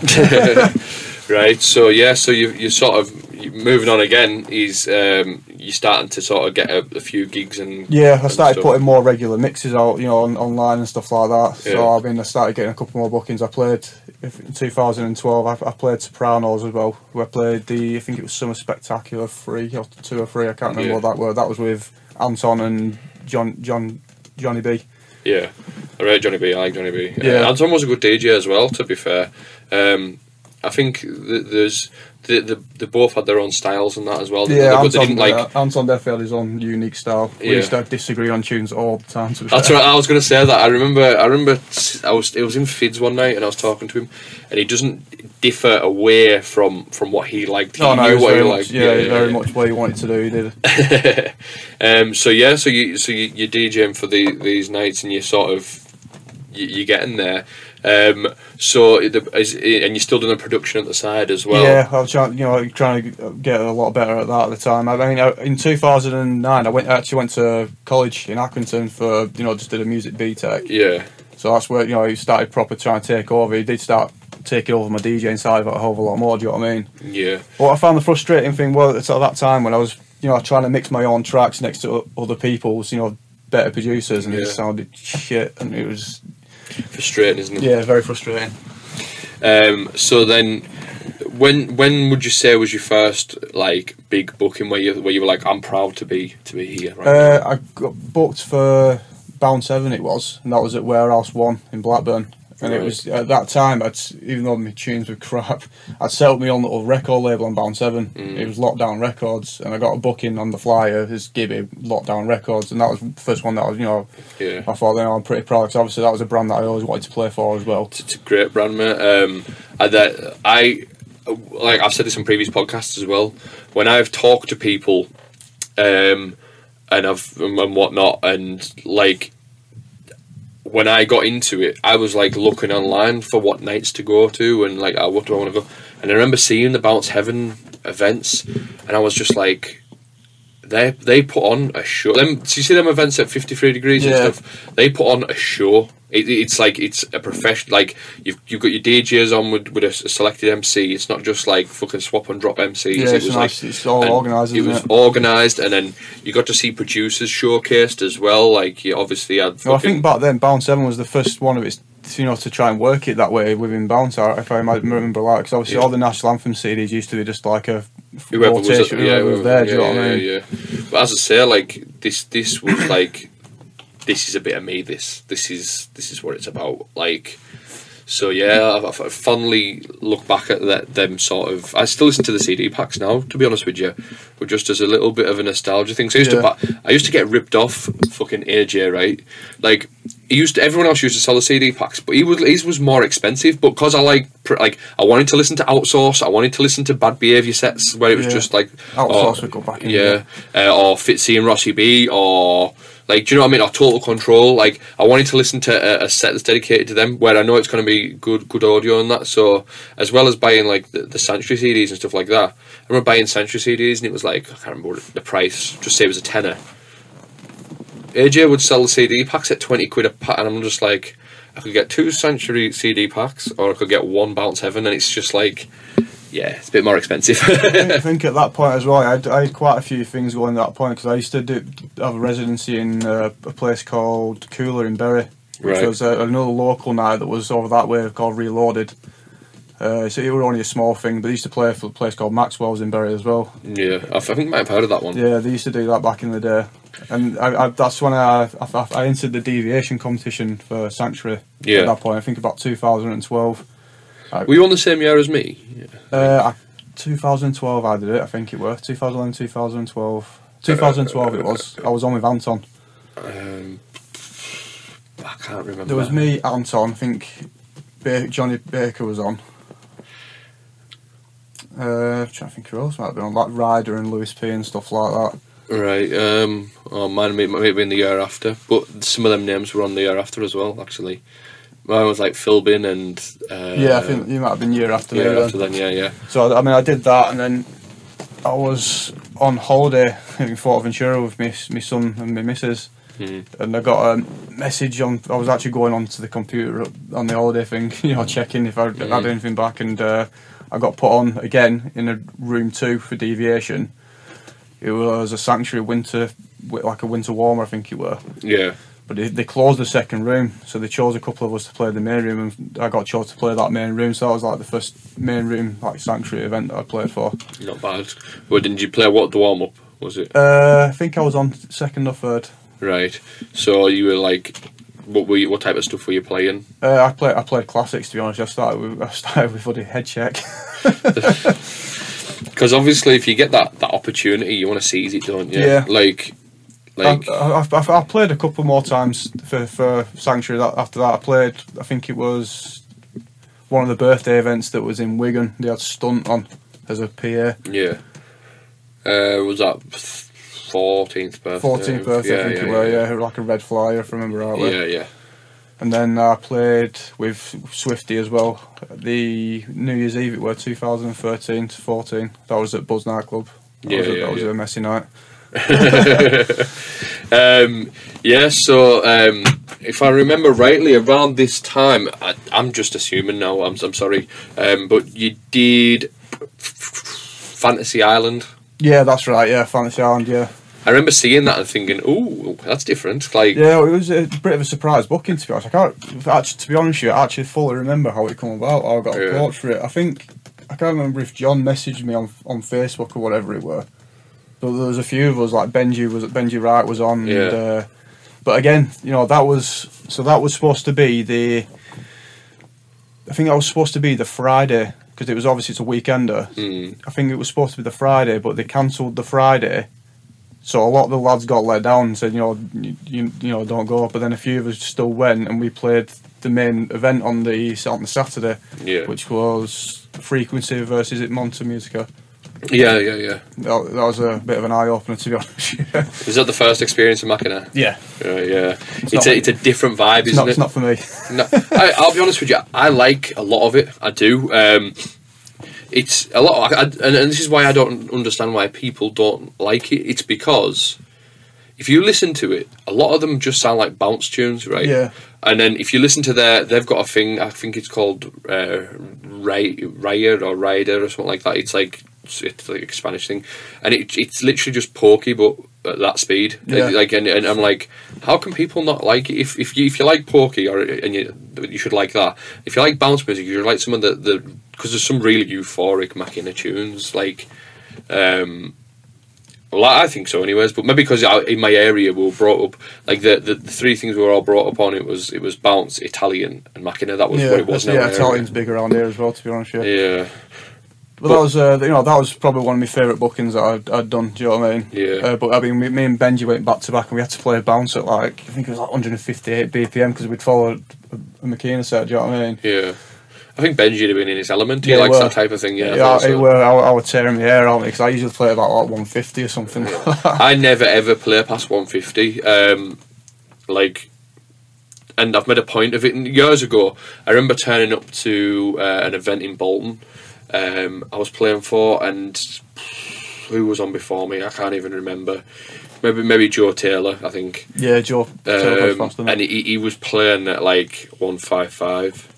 Right, so you're sort of... Moving on again, is you're starting to sort of get a few gigs and... Yeah, I started putting more regular mixes out, online and stuff like that. Yeah. So, I started getting a couple more bookings. I played, in 2012, I played Sopranos as well, where I played I think it was Summer Spectacular 2 or 3, I can't remember what that were. That was with Anton and Johnny B. Yeah, I read Johnny B, I like Johnny B. Yeah. Anton was a good DJ as well, to be fair. I think they both had their own styles and that as well. Yeah, Anton Deffield his own unique style. We used to disagree on tunes all the time. That's right. I was going to say that. I remember. It was in Fids one night, and I was talking to him, and he doesn't differ away from what he liked. He knew what he liked. Very much what he wanted to do. He did. You're DJing for these nights, and you're getting there. And you're still doing the production at the side as well. Yeah, I was trying to get a lot better at that at the time. I mean, in 2009, I actually went to college in Accrington for just did a music B-Tech. Yeah. So that's where he started proper trying to take over. He did start taking over my DJing side of it a whole lot more. Do you know what I mean? Yeah. Well, I found the frustrating thing at that time when I was trying to mix my own tracks next to other people's better producers, and it sounded shit, and it was. Frustrating, isn't it? Yeah, very frustrating. So then, when would you say was your first big booking where you were like, I'm proud to be here? Right now? I got booked for Bound Seven. It was, and that was at Warehouse 1 in Blackburn. And it was at that time, even though my tunes were crap, I'd set up my own little record label on Bound Seven. Mm. It was Lockdown Records, and I got a booking on the flyer as Gibby Lockdown Records, and that was the first one that I was, I thought, I'm pretty proud, because obviously that was a brand that I always wanted to play for as well. It's a great brand, mate. Like I've said this on previous podcasts as well, when I've talked to people, and whatnot, and like, when I got into it, I was like looking online for what nights to go to and like, what do I want to go? And I remember seeing the Bounce Heaven events, and I was just like, they put on a show. So you see them events at 53 degrees and stuff? They put on a show. It's like, it's a profession. Like you've got your DJs on with a selected MC. It's not just like fucking swap and drop MCs. Yeah, it's all organised. It was organised, and then you got to see producers showcased as well. Like you obviously had. Well, I think back then Bound Seven was the first one of its, to try and work it that way within Bounce. If I remember, like, because obviously all the national anthem CDs used to be just like a whoever rotation, was at, whoever was there. Do you know what I mean? Yeah. But as I say, like this was like. This is a bit of me. This is what it's about. Like, so yeah, I fondly look back at them sort of. I still listen to the CD packs now, to be honest with you, but just as a little bit of a nostalgia thing. So I used to get ripped off, fucking AJ, right? Like everyone else used to sell the CD packs, but his was more expensive. But because I I wanted to listen to Outsource, I wanted to listen to Bad Behaviour sets where it was just like Outsource would go back in, or Fitzy and Rossi B, or. Like, do you know what I mean? Or Total Control. Like, I wanted to listen to a set that's dedicated to them, where I know it's going to be good audio and that. So, as well as buying like the Sanctuary CDs and stuff like that, I remember buying Sanctuary CDs, and it was like, I can't remember the price. Just say it was a tenner. AJ would sell the CD packs at 20 quid a pack, and I'm just like, I could get two Sanctuary CD packs, or I could get one Bounce Heaven, and it's just like. Yeah, it's a bit more expensive. I think at that point as well, I had quite a few things going at that point, because I used to have a residency in a place called Cooler in Bury, which was another local night that was over that way called Reloaded. So it was only a small thing, but they used to play for a place called Maxwell's in Bury as well. Yeah, I think I might have heard of that one. Yeah, they used to do that back in the day. And that's when I entered the deviation competition for Sanctuary at that point, I think about 2012. Were you on the same year as me? Yeah. 2012 I did it, I think it was. 2011, 2012. 2012 it was. I was on with Anton. I can't remember. There was me, Anton, I think Johnny Baker was on. I'm trying to think who else might have been on, like Ryder and Lewis P and stuff like that. Right, it might have been the year after, but some of them names were on the year after as well, actually. Mine was like Philbin and... I think you might have been year after then. So, I mean, I did that, and then I was on holiday in Forteventura with my son and my missus, and I got a message on... I was actually going onto the computer on the holiday thing, checking if I had anything back, and I got put on again in a room 2 for deviation. It was a Sanctuary winter, like a winter warmer, I think it were. Yeah. But they closed the second room, so they chose a couple of us to play the main room, and I got chose to play that main room, so that was like the first main room, like Sanctuary event that I played for. Not bad. Well, didn't you play the warm-up, was it? I think I was on second or third. Right. So you were like, what type of stuff were you playing? I played classics, to be honest. I started with bloody head check. Because obviously if you get that opportunity, you want to seize it, don't you? Yeah. Like I played a couple more times for Sanctuary. After that, I played. I think it was one of the birthday events that was in Wigan. They had Stunt on as a PA. Yeah. Was that 14th birthday? 14th birthday, I think it was. Like a red flyer, if I remember rightly. Yeah. And then I played with Swifty as well. The New Year's Eve, it were 2013 to 14. That was at Buzz nightclub. That was a messy night. If I remember rightly, around this time, I'm just assuming now, I'm sorry, but you did Fantasy Island. Yeah, that's right, yeah, Fantasy Island, yeah. I remember seeing that and thinking, ooh, that's different. Like, yeah, it was a bit of a surprise booking, to be honest. I actually fully remember how it came about, how I got approached for it. I can't remember if John messaged me on Facebook or whatever it were. But there was a few of us, like Benji Wright was on. Yeah. And, but again, that was supposed to be the I think I was supposed to be the Friday, because it was obviously it's a weekender. I think it was supposed to be the Friday, but they cancelled the Friday. So a lot of the lads got let down and said, you know, don't go. But then a few of us still went, and we played the main event on the Saturday, which was Frequency versus Monta Musica. Yeah. That was a bit of an eye-opener, to be honest. Was that the first experience of Mackinac? Yeah. It's a different vibe, isn't it? It's not for me. No, I'll be honest with you. I like a lot of it. I do. It's a lot, and this is why I don't understand why people don't like it. It's because if you listen to it, a lot of them just sound like bounce tunes, right? Yeah. And then if you listen to they've got a thing. I think it's called Riot or Rider or something like that. It's like a Spanish thing, and it's literally just Pokey, but at that speed. Yeah. And I'm like, how can people not like it? If you like Pokey, you should like that. If you like bounce music, you should like some of the because there's some really euphoric Mackinac tunes. Well, I think so, anyways. But maybe because in my area we were brought up, like the three things we were all brought up on. It was bounce, Italian, and Mackinac. That was what it was. Yeah, Italian's big around here as well, to be honest. Yeah. But that was, that was probably one of my favourite bookings that I'd done. Do you know what I mean? Yeah. But I mean, me and Benji went back to back, and we had to play a bounce at I think it was 158 BPM because we'd followed a McKenna set. Do you know what I mean? Yeah. I think Benji'd have been in his element. He likes that type of thing. I would tear him the hair out because I usually play about 150 or something. Yeah. I never ever play past 150. And I've made a point of it. And years ago, I remember turning up to an event in Bolton. I was playing for, and who was on before me? I can't even remember. Maybe Joe Taylor, I think. Yeah, Joe Taylor. And he was playing at 155,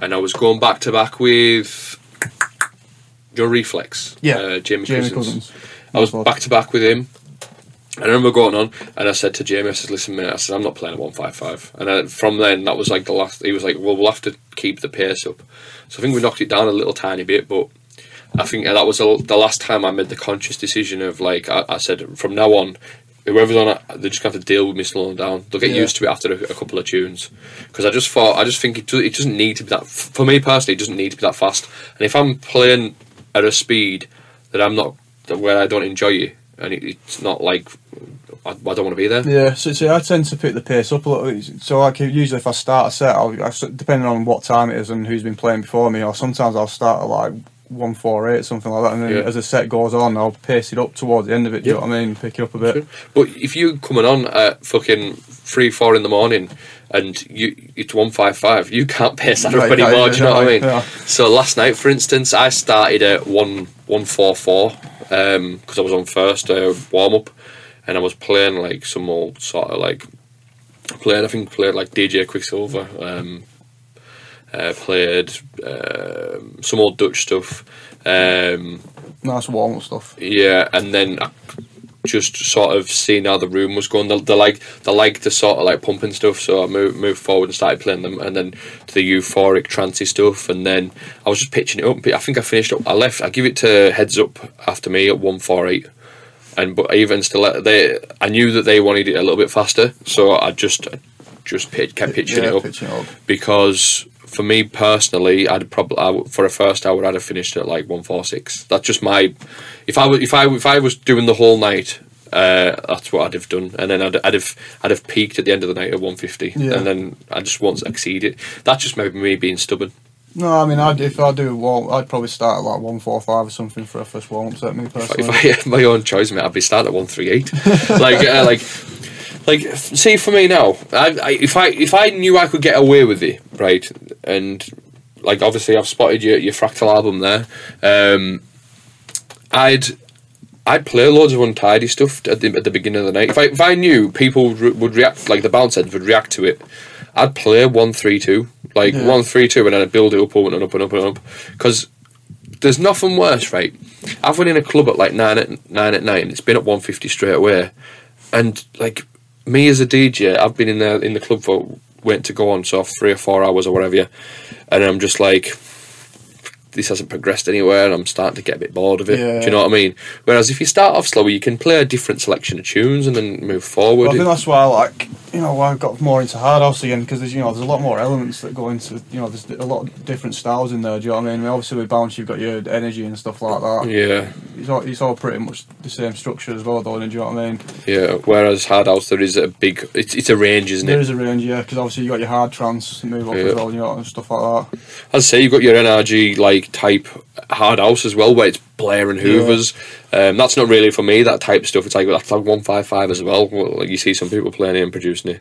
and I was going back to back with Joe Reflex. Yeah, Jamie Cousins. I was back to back with him. I remember going on, and I said to Jamie, I said, "Listen, mate," I said, "I'm not playing at 155." And from then, that was the last. He was like, "Well, we'll have to keep the pace up." So I think we knocked it down a little tiny bit, but I think that was the last time I made the conscious decision of I said, from now on, whoever's on it, they're just going to have to deal with me slowing down. They'll get used to it after a couple of tunes. Because I just think it doesn't need to be that. For me personally, it doesn't need to be that fast. And if I'm playing at a speed that I'm not, where I don't enjoy it, and it's not like I don't want to be there. Yeah, so I tend to pick the pace up a little bit. So usually if I start a set, depending on what time it is and who's been playing before me, or sometimes I'll start at 148, something like that, and then as the set goes on, I'll pace it up towards the end of it, do you know what I mean? Pick it up a bit. Sure. But if you're coming on at fucking 3, 4 in the morning, and it's 155, you can't pace that up anymore, do you know what I mean? Yeah. So last night, for instance, I started at 144, because I was on first warm up, and I was playing some old sort of I think played DJ Quicksilver, played some old Dutch stuff, nice warm up stuff. Yeah, and then I just sort of seeing how the room was going. They like the sort of pumping stuff, so I moved forward and started playing them, and then to the euphoric trancey stuff, and then I was just pitching it up. I think I finished up. I give it to Heads Up after me at 148, but even still, I knew that they wanted it a little bit faster, so I kept pitching it up because. For me personally, I'd probably for a first hour I'd have finished at 146. That's just my. If I was doing the whole night, that's what I'd have done, and then I'd have peaked at the end of the night at 150, and then I just won't exceed it. That's just maybe me being stubborn. No, I mean, I'd probably start at 145 or something for a first warm-up set. Me personally, if I had my own choice, mate, I'd be starting at 138. See, for me now, if I knew I could get away with it, right, and obviously I've spotted your Fractal album there, I'd play loads of untidy stuff at the beginning of the night. If I knew people would react, the bounce heads would react to it, I'd play 132, 132, and then I'd build it up and up and up and up, because there's nothing worse, right? I've went in a club at 9 at night, and it's been at 150 straight away, and me as a DJ, I've been in the club for went to go on so 3 or 4 hours or whatever, and I'm just this hasn't progressed anywhere, and I'm starting to get a bit bored of it. Yeah. Do you know what I mean? Whereas if you start off slower, you can play a different selection of tunes and then move forward. Well, I think that's why I you know, I got more into hard house again, because there's, you know, there's a lot more elements that go into, you know, there's a lot of different styles in there. Do you know what I mean? Obviously with bounce you've got your energy and stuff like that. Yeah. It's all pretty much the same structure as well, though. Do you know what I mean? Yeah. Whereas hard house, there is a big, it's a range, isn't it? There is a range, yeah. Because obviously you got your hard trance move up as well, you know, and stuff like that. I'd say you've got your NRG like type hard house as well, where it's Blair and Hoovers. Yeah. That's not really for me, that type of stuff. It's like that's like 155 as well. Like you see some people playing it and producing it,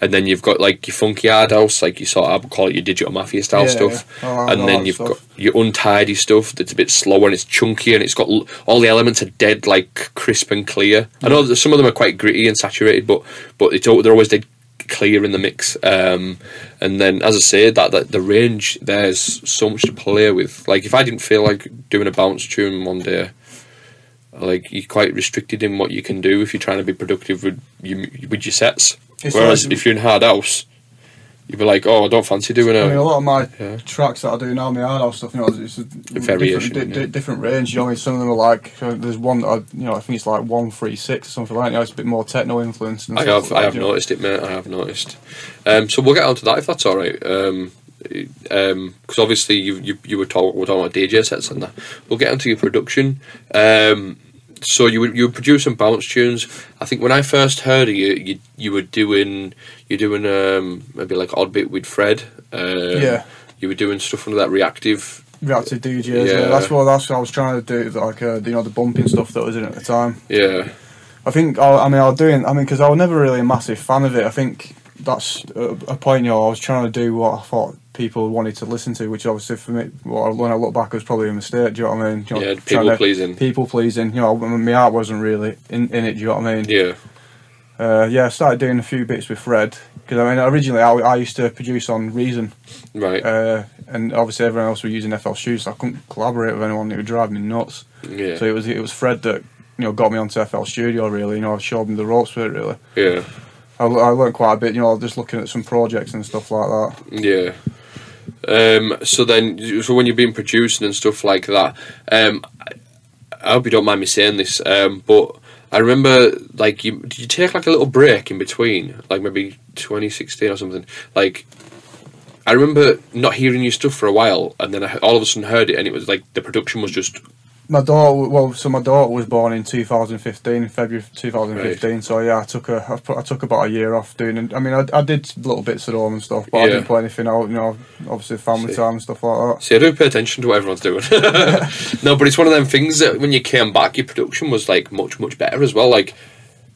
and then you've got like your funky hard house, like you sort of call it your digital mafia style stuff, and then you've got your untidy stuff that's a bit slower and it's chunky and it's got all the elements are dead, like crisp and clear. Yeah. I know that some of them are quite gritty and saturated, but they're always dead clear in the mix. And then, as I say, that the range, there's so much to play with. Like if I didn't feel like doing a bounce tune one day, like you're quite restricted in what you can do if you're trying to be productive with your sets. It's whereas if you're in hard house, you'd be like, oh, I don't fancy doing it. I mean, a lot of my tracks that I do now, my hard house stuff, you know, it's a variation, different range. You know, I mean, some of them are like, there's one that I think it's like 136 or something like that. You know, it's a bit more techno influenced. And I have noticed it, mate. I have noticed. So we'll get on to that if that's all right. Because obviously you were talking about DJ sets and that. We'll get onto your production. So you were producing bounce tunes. I think when I first heard of you were doing maybe like Oddbit with Fred. Yeah. You were doing stuff under that Reactive DJs. Yeah. That's what I was trying to do, like the bumping stuff that was in at the time. Yeah. I mean because I was never really a massive fan of it. I think that's a point. I was trying to do what I thought people wanted to listen to, which obviously for me, when I look back, it was probably a mistake. Do you know what I mean? People pleasing. You know, my art wasn't really in it. Do you know what I mean? Yeah. I started doing a few bits with Fred, because I mean originally I used to produce on Reason, right? And obviously everyone else was using FL Studio, so I couldn't collaborate with anyone. It would drive me nuts. Yeah. So it was Fred that got me onto FL Studio. Really, I showed him the ropes for it. Really. Yeah. I learned quite a bit, just looking at some projects and stuff like that. Yeah. So when you've been producing and stuff like that, I hope you don't mind me saying this, but I remember, like, did you take like a little break in between, like maybe 2016 or something? Like, I remember not hearing your stuff for a while, and then I all of a sudden heard it, and it was like the production was just. My daughter was born in 2015, February 2015. Right. So yeah, I took about a year off doing. I mean, I did little bits at home and stuff, but I didn't play anything out. Obviously family time and stuff like that. See, I do pay attention to what everyone's doing. No, but it's one of them things that when you came back, your production was like much better as well. Like,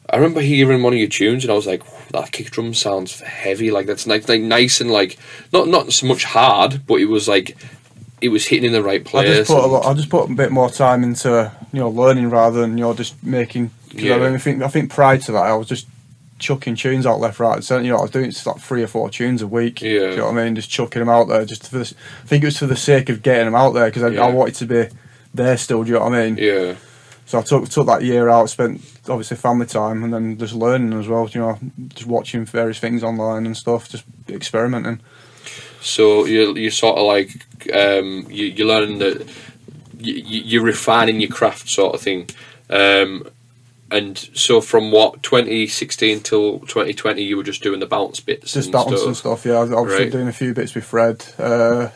I remember hearing one of your tunes and I was like, that kick drum sounds heavy. Like that's like nice and like not so much hard, but it was like. It was hitting in the right place. I just put a bit more time into learning rather than just making. I think prior to that I was just chucking tunes out left, right, and centre. I was doing like 3 or 4 tunes a week. Yeah. Do you know what I mean? Just chucking them out there. I think it was for the sake of getting them out there because I wanted to be there still. Do you know what I mean? Yeah. So I took that year out, spent obviously family time, and then just learning as well. Just watching various things online and stuff, just experimenting. So you're sort of like you're learning that you're refining your craft sort of thing, and so from 2016 till 2020 you were just doing the bounce bits, just bouncing stuff. Yeah, I was obviously doing a few bits with Fred. I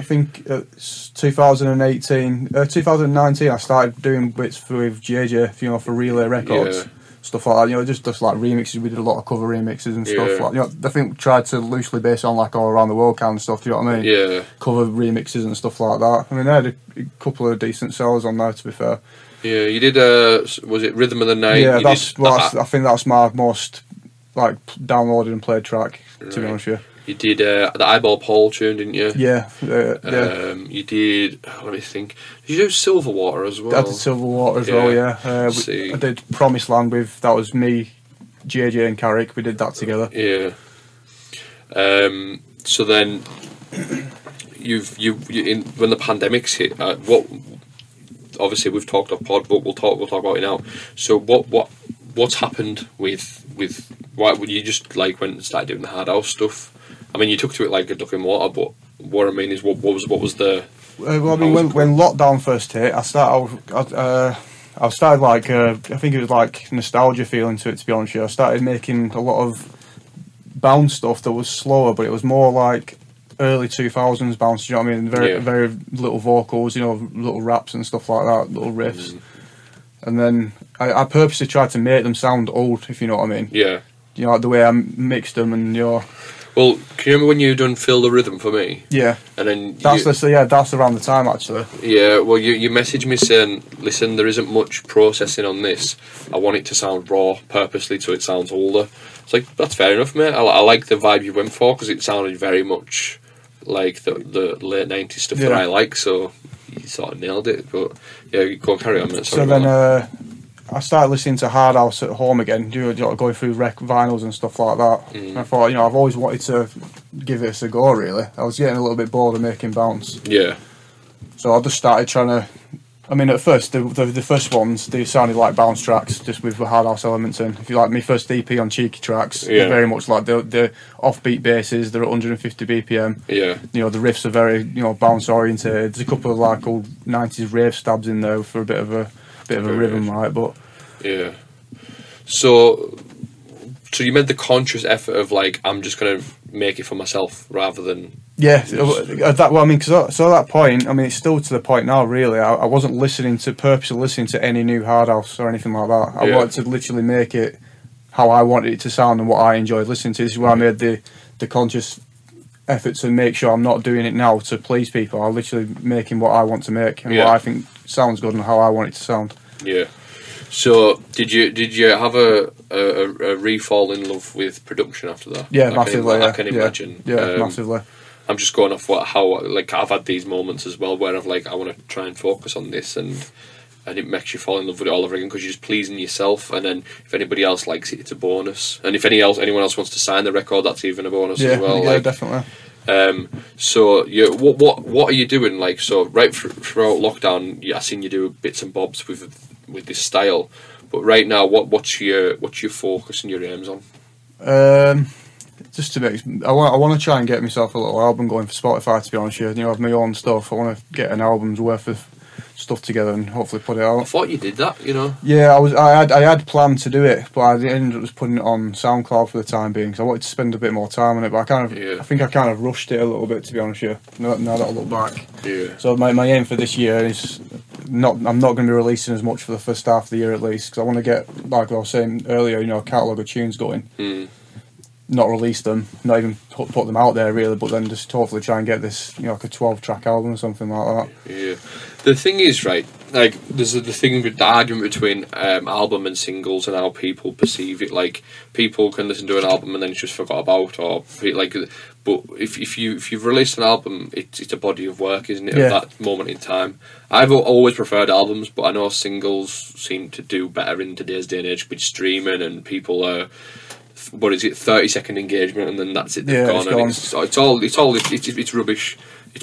think 2019 I started doing bits with JJ, for Relay Records. Yeah. Stuff like that, just like remixes. We did a lot of cover remixes and stuff. Yeah. Like, I think we tried to loosely base on like All Around the World kind of stuff. Do you know what I mean? Yeah. Cover remixes and stuff like that. I mean, they had a couple of decent sellers on there, to be fair. Yeah, you did. Was it Rhythm of the Night? Yeah, I think that's my most like downloaded and played track. Right. To be honest with you. You did the Eyeball Paul tune, didn't you? Yeah. You did. Let me think. Did you do Silverwater as well? I did Silverwater as well. Yeah. I did Promised Land with. That was me, JJ, and Carrick. We did that together. Yeah. So then, when the pandemic's hit, what? Obviously, we've talked off pod, but we'll talk about it now. So what's happened with why would you just like went and started doing the hard house stuff? I mean, you took to it like a duck in water, but what I mean is, what was the? When lockdown first hit, I started. I've started like I think it was like nostalgia feeling to it, to be honest with you. I started making a lot of bounce stuff that was slower, but it was more like early 2000s bounce, do you know what I mean? Very little vocals, you know, little raps and stuff like that, little riffs. And then I purposely tried to make them sound old, if you know what I mean. Yeah. You know, like the way I mixed them and your... Well, can you remember when you done Feel the Rhythm for me? Yeah. And then that's around the time, actually. Yeah, well, you messaged me saying, listen, there isn't much processing on this. I want it to sound raw, purposely, so it sounds older. It's like, that's fair enough, mate. I like the vibe you went for, because it sounded very much like the late 90s stuff that I like, so... You sort of nailed it, but yeah, go on, carry on. Mate. So then I started listening to Hard House at home again, going through vinyls and stuff like that. And I thought, you know, I've always wanted to give it a go, really. I was getting a little bit bored of making bounce. Yeah. So I just started trying to, I mean, at first, the first ones, they sounded like bounce tracks, just with the Hard House elements in. If you like, my first EP on Cheeky Tracks, they're very much like the offbeat basses, they're at 150 BPM. Yeah. You know, the riffs are very, you know, bounce oriented. There's a couple of like old 90s rave stabs in there for a bit of a rhythm, right? But yeah. So you made the conscious effort of like, I'm just going to make it for myself rather than... Yeah, at that point, I mean, it's still to the point now, really. I wasn't purposely listening to any new hard house or anything like that. I wanted to literally make it how I wanted it to sound and what I enjoyed listening to. This is where I made the conscious effort to make sure I'm not doing it now to please people. I'm literally making what I want to make and what I think sounds good and how I want it to sound. Yeah. So did you have a refall in love with production after that? Yeah, massively. I can imagine. Yeah, massively. I'm just going off I've had these moments as well where I've like, I want to try and focus on this and it makes you fall in love with it all over again because you're just pleasing yourself, and then if anybody else likes it, it's a bonus, and if anyone else wants to sign the record, that's even a bonus as well. Yeah, like, definitely. So yeah, what are you doing? Like, so right throughout lockdown, I seen you do bits and bobs with this style, but right now, what's your focus and your aims on? Just to make, I want to try and get myself a little album going for Spotify, to be honest with you. You know, I have my own stuff. I want to get an album's worth of stuff together and hopefully put it out. I thought you did that, you know. Yeah, I had planned to do it, but I ended up just putting it on SoundCloud for the time being because I wanted to spend a bit more time on it. But I think I kind of rushed it a little bit, to be honest with you. Now that I look back. Yeah. So my aim for this year is I'm not going to be releasing as much for the first half of the year at least, because I want to get, like I was saying earlier, you know, a catalogue of tunes going. Mm. Not release them, not even put them out there really, but then just hopefully try and get this, you know, like a 12-track album or something like that. Yeah. The thing is, right, like, there's the thing with the argument between album and singles and how people perceive it. Like, people can listen to an album and then it's just forgot about, or like. But if you've released an album, it's a body of work, isn't it? Yeah. At that moment in time, I've always preferred albums, but I know singles seem to do better in today's day and age with streaming, and people are. What is it? 30-second engagement, and then that's it. They've gone, and it's all rubbish.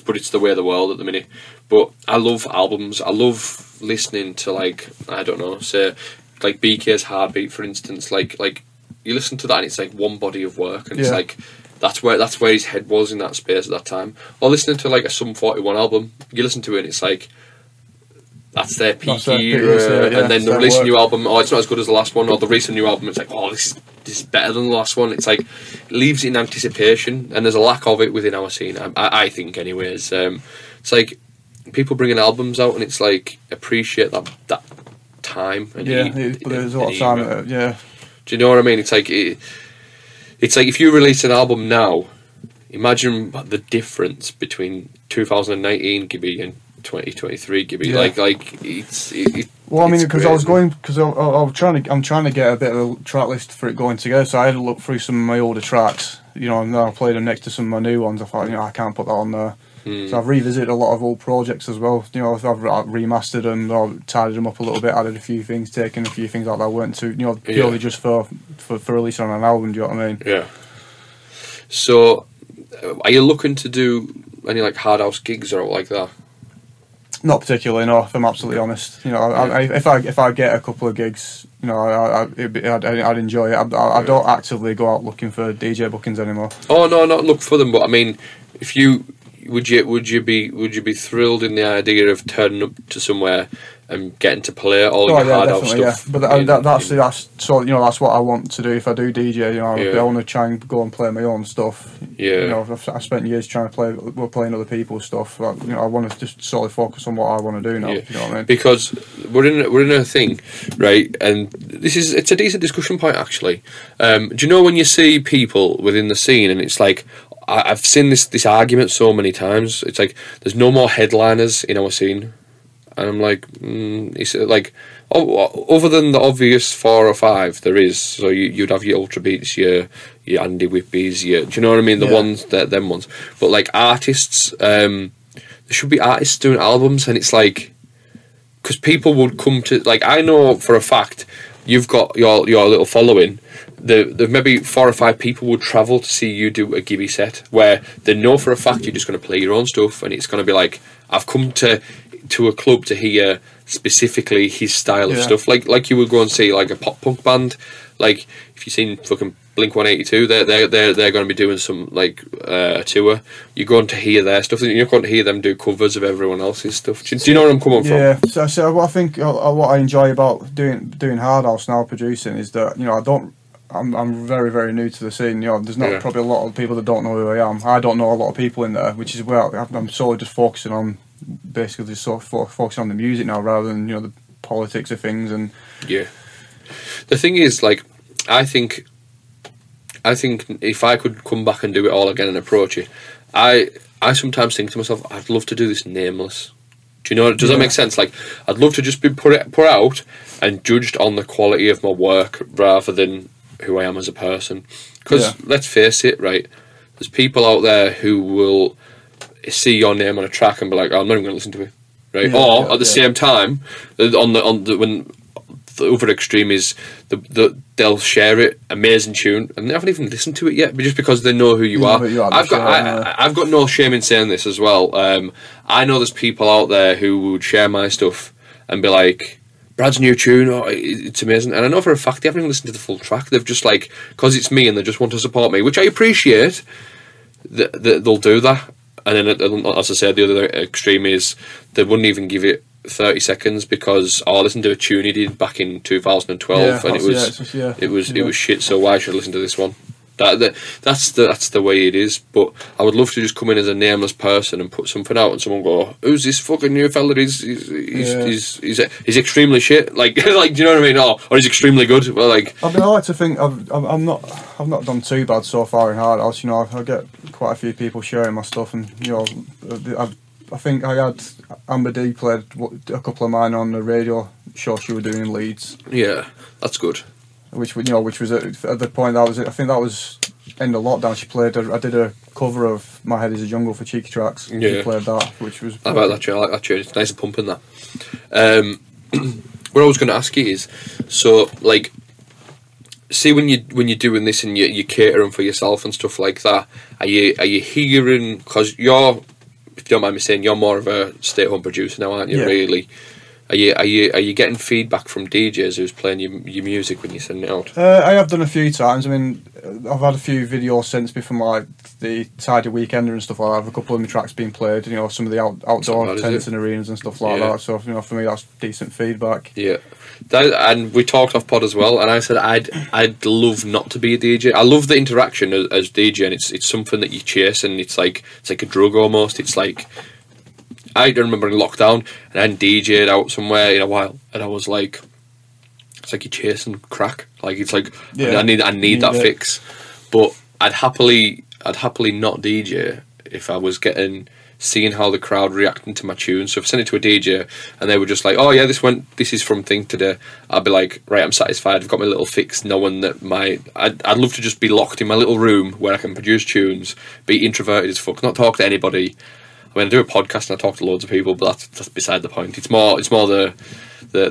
But it's the way of the world at the minute. But I love albums. I love listening to, like, I don't know, say like BK's Heartbeat, for instance. Like you listen to that, and it's like one body of work, and it's like that's where his head was in that space at that time. Or listening to like a Sum 41 album, you listen to it, and it's like. That's their peak era, and then they release a new album. Oh, it's not as good as the last one, or the recent new album. It's like, oh, this is better than the last one. It's like it leaves it in anticipation, and there's a lack of it within our scene. I think, anyways. It's like people bringing albums out, and it's like appreciate that time. And there's a lot of time. Do you know what I mean? It's like it's like if you release an album now, imagine the difference between 2019 Gibby and 2023 Gibby. Like it's well, I mean, because I was going because I'm trying to get a bit of a track list for it going together, so I had to look through some of my older tracks, you know, and then I played them next to some of my new ones. I thought, you know, I can't put that on there. So I've revisited a lot of old projects as well, you know. I've remastered them or tidied them up a little bit, added a few things, taken a few things out that I weren't too, you know, purely just for release on an album. Do you know what I mean? Yeah. So are you looking to do any like hard house gigs or like that? Not particularly, no. If I'm absolutely honest, you know, if I get a couple of gigs, you know, I'd enjoy it. I don't actively go out looking for DJ bookings anymore. Oh no, not look for them. But I mean, if you would you be thrilled in the idea of turning up to somewhere and getting to play all your hard out stuff? Yeah. But that's what I want to do if I do DJ. You know, I want to try and go and play my own stuff. Yeah. You know, I spent years trying to playing other people's stuff. Like, you know, I want to just solely focus on what I want to do now. Yeah. You know what I mean? Because we're in a thing, right? And it's a decent discussion point actually. Do you know when you see people within the scene and it's like, I've seen this argument so many times. It's like there's no more headliners in our scene, and I'm like, it's like, oh, other than the obvious 4 or 5, there is. So you'd have your Ultrabeats, your Andy Whippies, do you know what I mean? The ones that them ones. But like artists, there should be artists doing albums, and it's like, because people would come to, like, I know for a fact you've got your little following. The maybe 4 or 5 people would travel to see you do a Gibby set where they know for a fact you're just going to play your own stuff, and it's going to be like, I've come to a club to hear specifically his style of stuff. Like you would go and see like a pop punk band. Like if you've seen fucking Blink 182, they're going to be doing some like a tour. You're going to hear their stuff. You're going to hear them do covers of everyone else's stuff. Do you know where I'm coming from? Yeah. So what I think what I enjoy about doing hard house now, producing, is that, you know, I'm very, very new to the scene. You know, there's not probably a lot of people that don't know who I am. I don't know a lot of people in there, which is where I'm solely just focusing on, basically just focusing on the music now, rather than, you know, the politics of things. And yeah, the thing is, like, I think if I could come back and do it all again and approach it, I sometimes think to myself, I'd love to do this nameless. Do you know? Does that make sense? Like, I'd love to just be put out and judged on the quality of my work rather than who I am as a person, because let's face it, right, there's people out there who will see your name on a track and be like, oh, I'm not even going to listen to it, right? At the same time, when the other extreme is they'll share it, amazing tune, and they haven't even listened to it yet, but just because they know who you are. I've got no shame in saying this as well. I know there's people out there who would share my stuff and be like, Brad's new tune, oh, it's amazing. And I know for a fact they haven't even listened to the full track. They've just, like, because it's me and they just want to support me, which I appreciate, they'll do that. And then, as I said, the other extreme is they wouldn't even give it 30 seconds because, oh, I listened to a tune he did back in 2012 and it was shit, so why should I listen to this one? That's the way it is. But I would love to just come in as a nameless person and put something out, and someone go, "Who's this fucking new fella? He's extremely shit." Like, like, do you know what I mean? Or he's extremely good. Well, like, I mean, I like to think I've not done too bad so far in hard house. You know, I get quite a few people sharing my stuff, and, you know, I think I had Amber D played a couple of mine on the radio show she was doing in Leeds. Yeah, that's good. Which was at the point that was, I think that was in the lockdown. She played. I did a cover of "My Head Is a Jungle" for Cheeky Tracks. Yeah, she played that, which was. I like that tune. I like that tune. It's nice and pumping that. What I was going to ask you is, so, like, see, when you're doing this and you're catering for yourself and stuff like that, are you hearing, because you're, if you don't mind me saying, you're more of a stay at home producer now, aren't you? Yeah. Really. Are you getting feedback from DJs who's playing your music when you send it out? I have done a few times. I mean, I've had a few videos sent me from, like, the Tidy Weekender and stuff like that. I have a couple of my tracks being played, you know, some of the outdoor tents and arenas and stuff like that. So, you know, for me, that's decent feedback. Yeah. And we talked off pod as well, and I said I'd love not to be a DJ. I love the interaction as DJ, and it's something that you chase, and it's like a drug almost. It's like, I remember in lockdown, and I hadn't DJ'd out somewhere in a while, and I was like, it's like you're chasing crack. Like, it's like, I need that fix. But I'd happily not DJ if I was seeing how the crowd reacting to my tune. So if I sent it to a DJ and they were just like, oh yeah, this is from thing today, I'd be like, right, I'm satisfied, I've got my little fix, knowing that I'd love to just be locked in my little room where I can produce tunes, be introverted as fuck, not talk to anybody. I mean, I do a podcast and I talk to loads of people, but that's beside the point. It's more the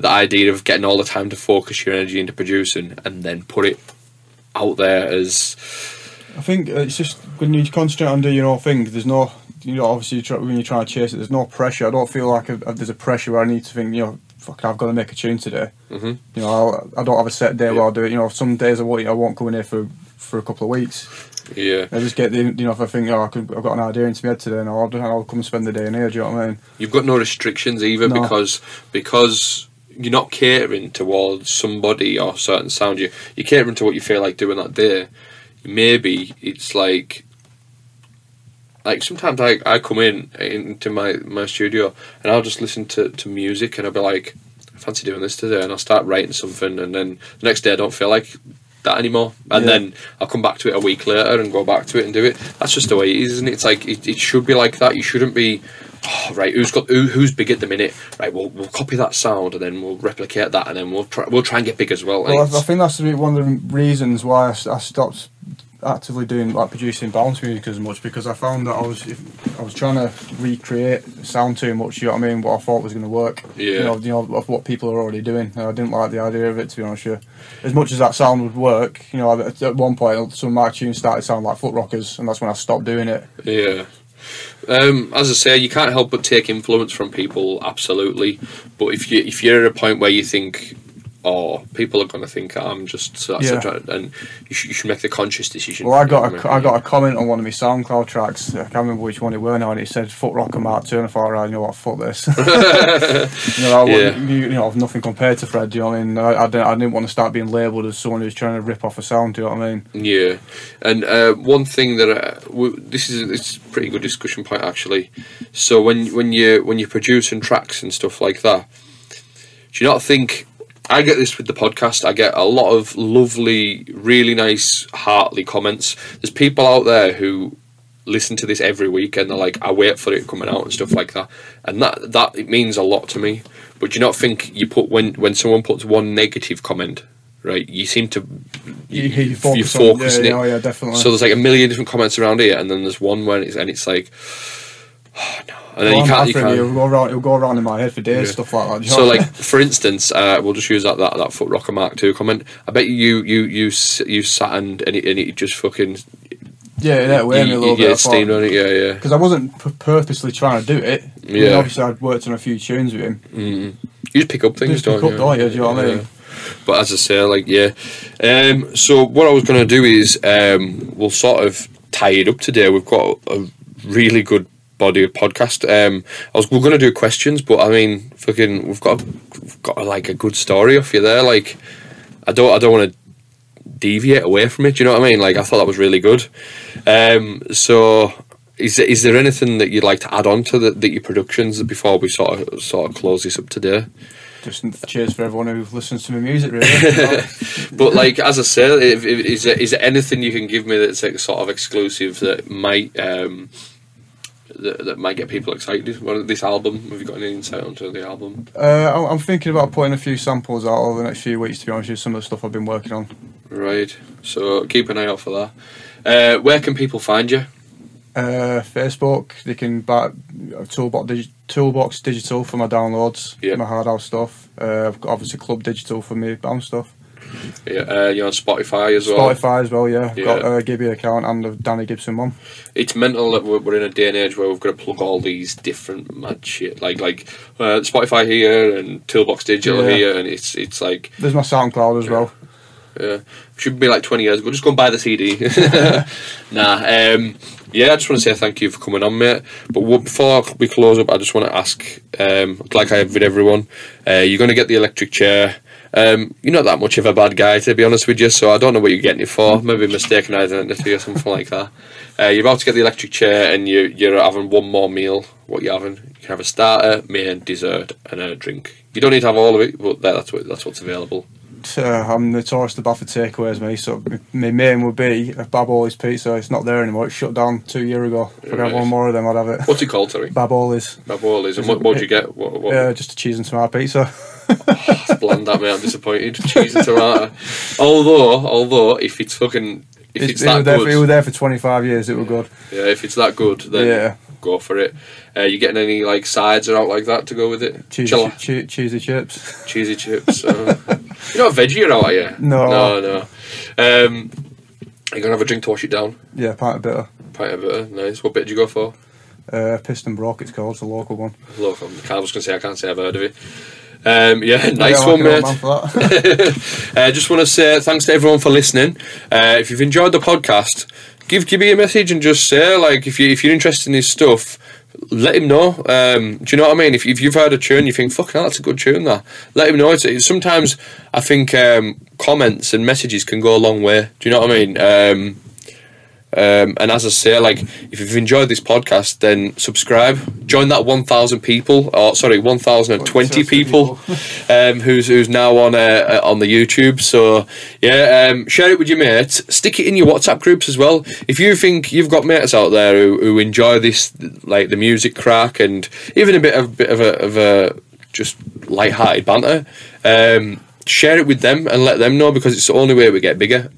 idea of getting all the time to focus your energy into producing and then put it out there as. I think it's just when you concentrate on doing your own thing. There's no, you know, obviously when you try to chase it, there's no pressure. I don't feel like there's a pressure where I need to think, you know, fucking, I've got to make a tune today. Mm-hmm. You know, I don't have a set day where I'll do it. You know, some days I won't come in here for a couple of weeks. Yeah. I just get the, you know, if I think, oh, I've got an idea into my head today, and I'll come spend the day in here, do you know what I mean? You've got no restrictions either, no. because you're not catering towards somebody or certain sound. You're catering to what you feel like doing that day. Maybe it's like sometimes I come into my studio and I'll just listen to music and I'll be like, I fancy doing this today, and I'll start writing something, and then the next day I don't feel like that anymore, and then I'll come back to it a week later and go back to it and do it. That's just the way it is, isn't it? It's like it should be like that. You shouldn't be who's big at the minute, right, we'll copy that sound and then we'll replicate that and then we'll try and get big as well. Well, I think that's one of the reasons why I stopped actively doing, like, producing bounce music as much, because I found that I was trying to recreate sound too much, you know what I mean, what I thought was going to work, you know, of what people are already doing, and I didn't like the idea of it, to be honest with you. As much as that sound would work, you know, at one point some of my tunes started sounding like foot rockers, and that's when I stopped doing it. Yeah. As I say, you can't help but take influence from people, absolutely, but if you're at a point where you think, oh, people are going to think I'm just and you should make the conscious decision. Well, I got a comment on one of my SoundCloud tracks. I can't remember which one it were now, and it said "Foot Rocker Mark II," and I thought, right, you know what, fuck this. You know, I've nothing compared to Fred. Do you know what I mean? I didn't want to start being labelled as someone who's trying to rip off a sound. Do you know what I mean? Yeah, and one thing that it's a pretty good discussion point actually. So when you're producing tracks and stuff like that, do you not think? I get this with the podcast. I get a lot of lovely, really nice, heartly comments. There's people out there who listen to this every week and they're like, I wait for it coming out and stuff like that. And that it means a lot to me. But do you not think you put when someone puts one negative comment, right, you seem to... You're focusing it. Yeah, definitely. So there's like a million different comments around here, and then there's one where it's like... Oh, no. And then you can't. It'll go around in my head for days, stuff like that. So, like, for instance, we'll just use that Foot Rocker Mark II comment. I bet you sat and it just fucking it steamed on it, because I wasn't purposely trying to do it. Yeah, I mean, obviously I'd worked on a few tunes with him. You just pick up things, don't you? Do you know what I mean? But as I say, so what I was going to do is we'll sort of tie it up today. We've got a really good body of podcast. We're going to do questions, but I mean, fucking, we've got like a good story off you there. Like, I don't want to deviate away from it. Do you know what I mean? Like, I thought that was really good. So, is there anything that you'd like to add on to your productions before we sort of close this up today? Just cheers for everyone who listens to my music, really. But like, as I say, is there anything you can give me that's like sort of exclusive that might? That might get people excited. Well, this album, have you got any insight onto the album? I'm thinking about putting a few samples out over the next few weeks, to be honest with you, some of the stuff I've been working on. Right, so keep an eye out for that. Where can people find you? Facebook, they can buy Toolbox Digital for my downloads, my hard house stuff. I've got obviously Club Digital for my bounce stuff. Yeah, you're on Spotify as well. Spotify as well, yeah. I've got a Gibby account and a Danny Gibson one. It's mental that we're in a day and age where we've got to plug all these different mad shit, like Spotify here and Toolbox Digital here, and it's like... There's my SoundCloud as well. Yeah, should be like 20 years ago. Just go and buy the CD. I just want to say thank you for coming on, mate. But before we close up, I just want to ask, like I have with everyone, you're going to get the electric chair. You're not that much of a bad guy, to be honest with you, so I don't know what you're getting it for. Maybe mistaken identity or something like that. You're about to get the electric chair, and you're having one more meal. What you having? You can have a starter, main, dessert, and a drink. You don't need to have all of it, but that's what's available. I'm notoriously bad for takeaways, mate, so my main would be a Bailey's pizza. It's not there anymore, it shut down 2 years ago. If I had one more of them, I'd have it. What's it called, sorry? Bailey's. And what did you get? Just a cheese and tomato pizza. That's bland, that, mate, I'm disappointed. Cheese and tomato. Although, if it's fucking... If it was there for 25 years, it was good. Yeah, if it's that good, then... Yeah. Go for it. You getting any like sides or out like that to go with it? Cheesy chips. Cheesy chips. You're not veggie, are you? No. You're gonna have a drink to wash it down. Yeah, pint of bitter. Nice. What bit did you go for? Piston Brock. It's called. It's a local one. Local. I was gonna say I can't say I've heard of it. Nice one, mate. I just want to say thanks to everyone for listening. If you've enjoyed the podcast, give Gibby a message and just say, like, if you're interested in his stuff, let him know. Do you know what I mean? If you've heard a tune, you think, fuck, that's a good tune, that. Let him know. It's sometimes I think comments and messages can go a long way. Do you know what I mean? And as I say, like, if you've enjoyed this podcast, then subscribe. Join that 1,000 people, or sorry, 1,020 people, who's now on the YouTube. So yeah, share it with your mates. Stick it in your WhatsApp groups as well. If you think you've got mates out there who enjoy this, like the music crack, and even a bit of a just light-hearted banter, share it with them and let them know, because it's the only way we get bigger.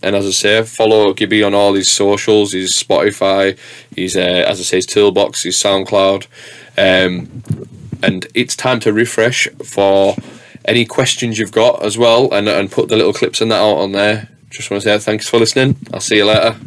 And as I say, follow Gibby on all his socials, his Spotify, his, as I say, his Toolbox, his SoundCloud. And it's time to refresh for any questions you've got as well, and put the little clips and that out on there. Just want to say thanks for listening. I'll see you later.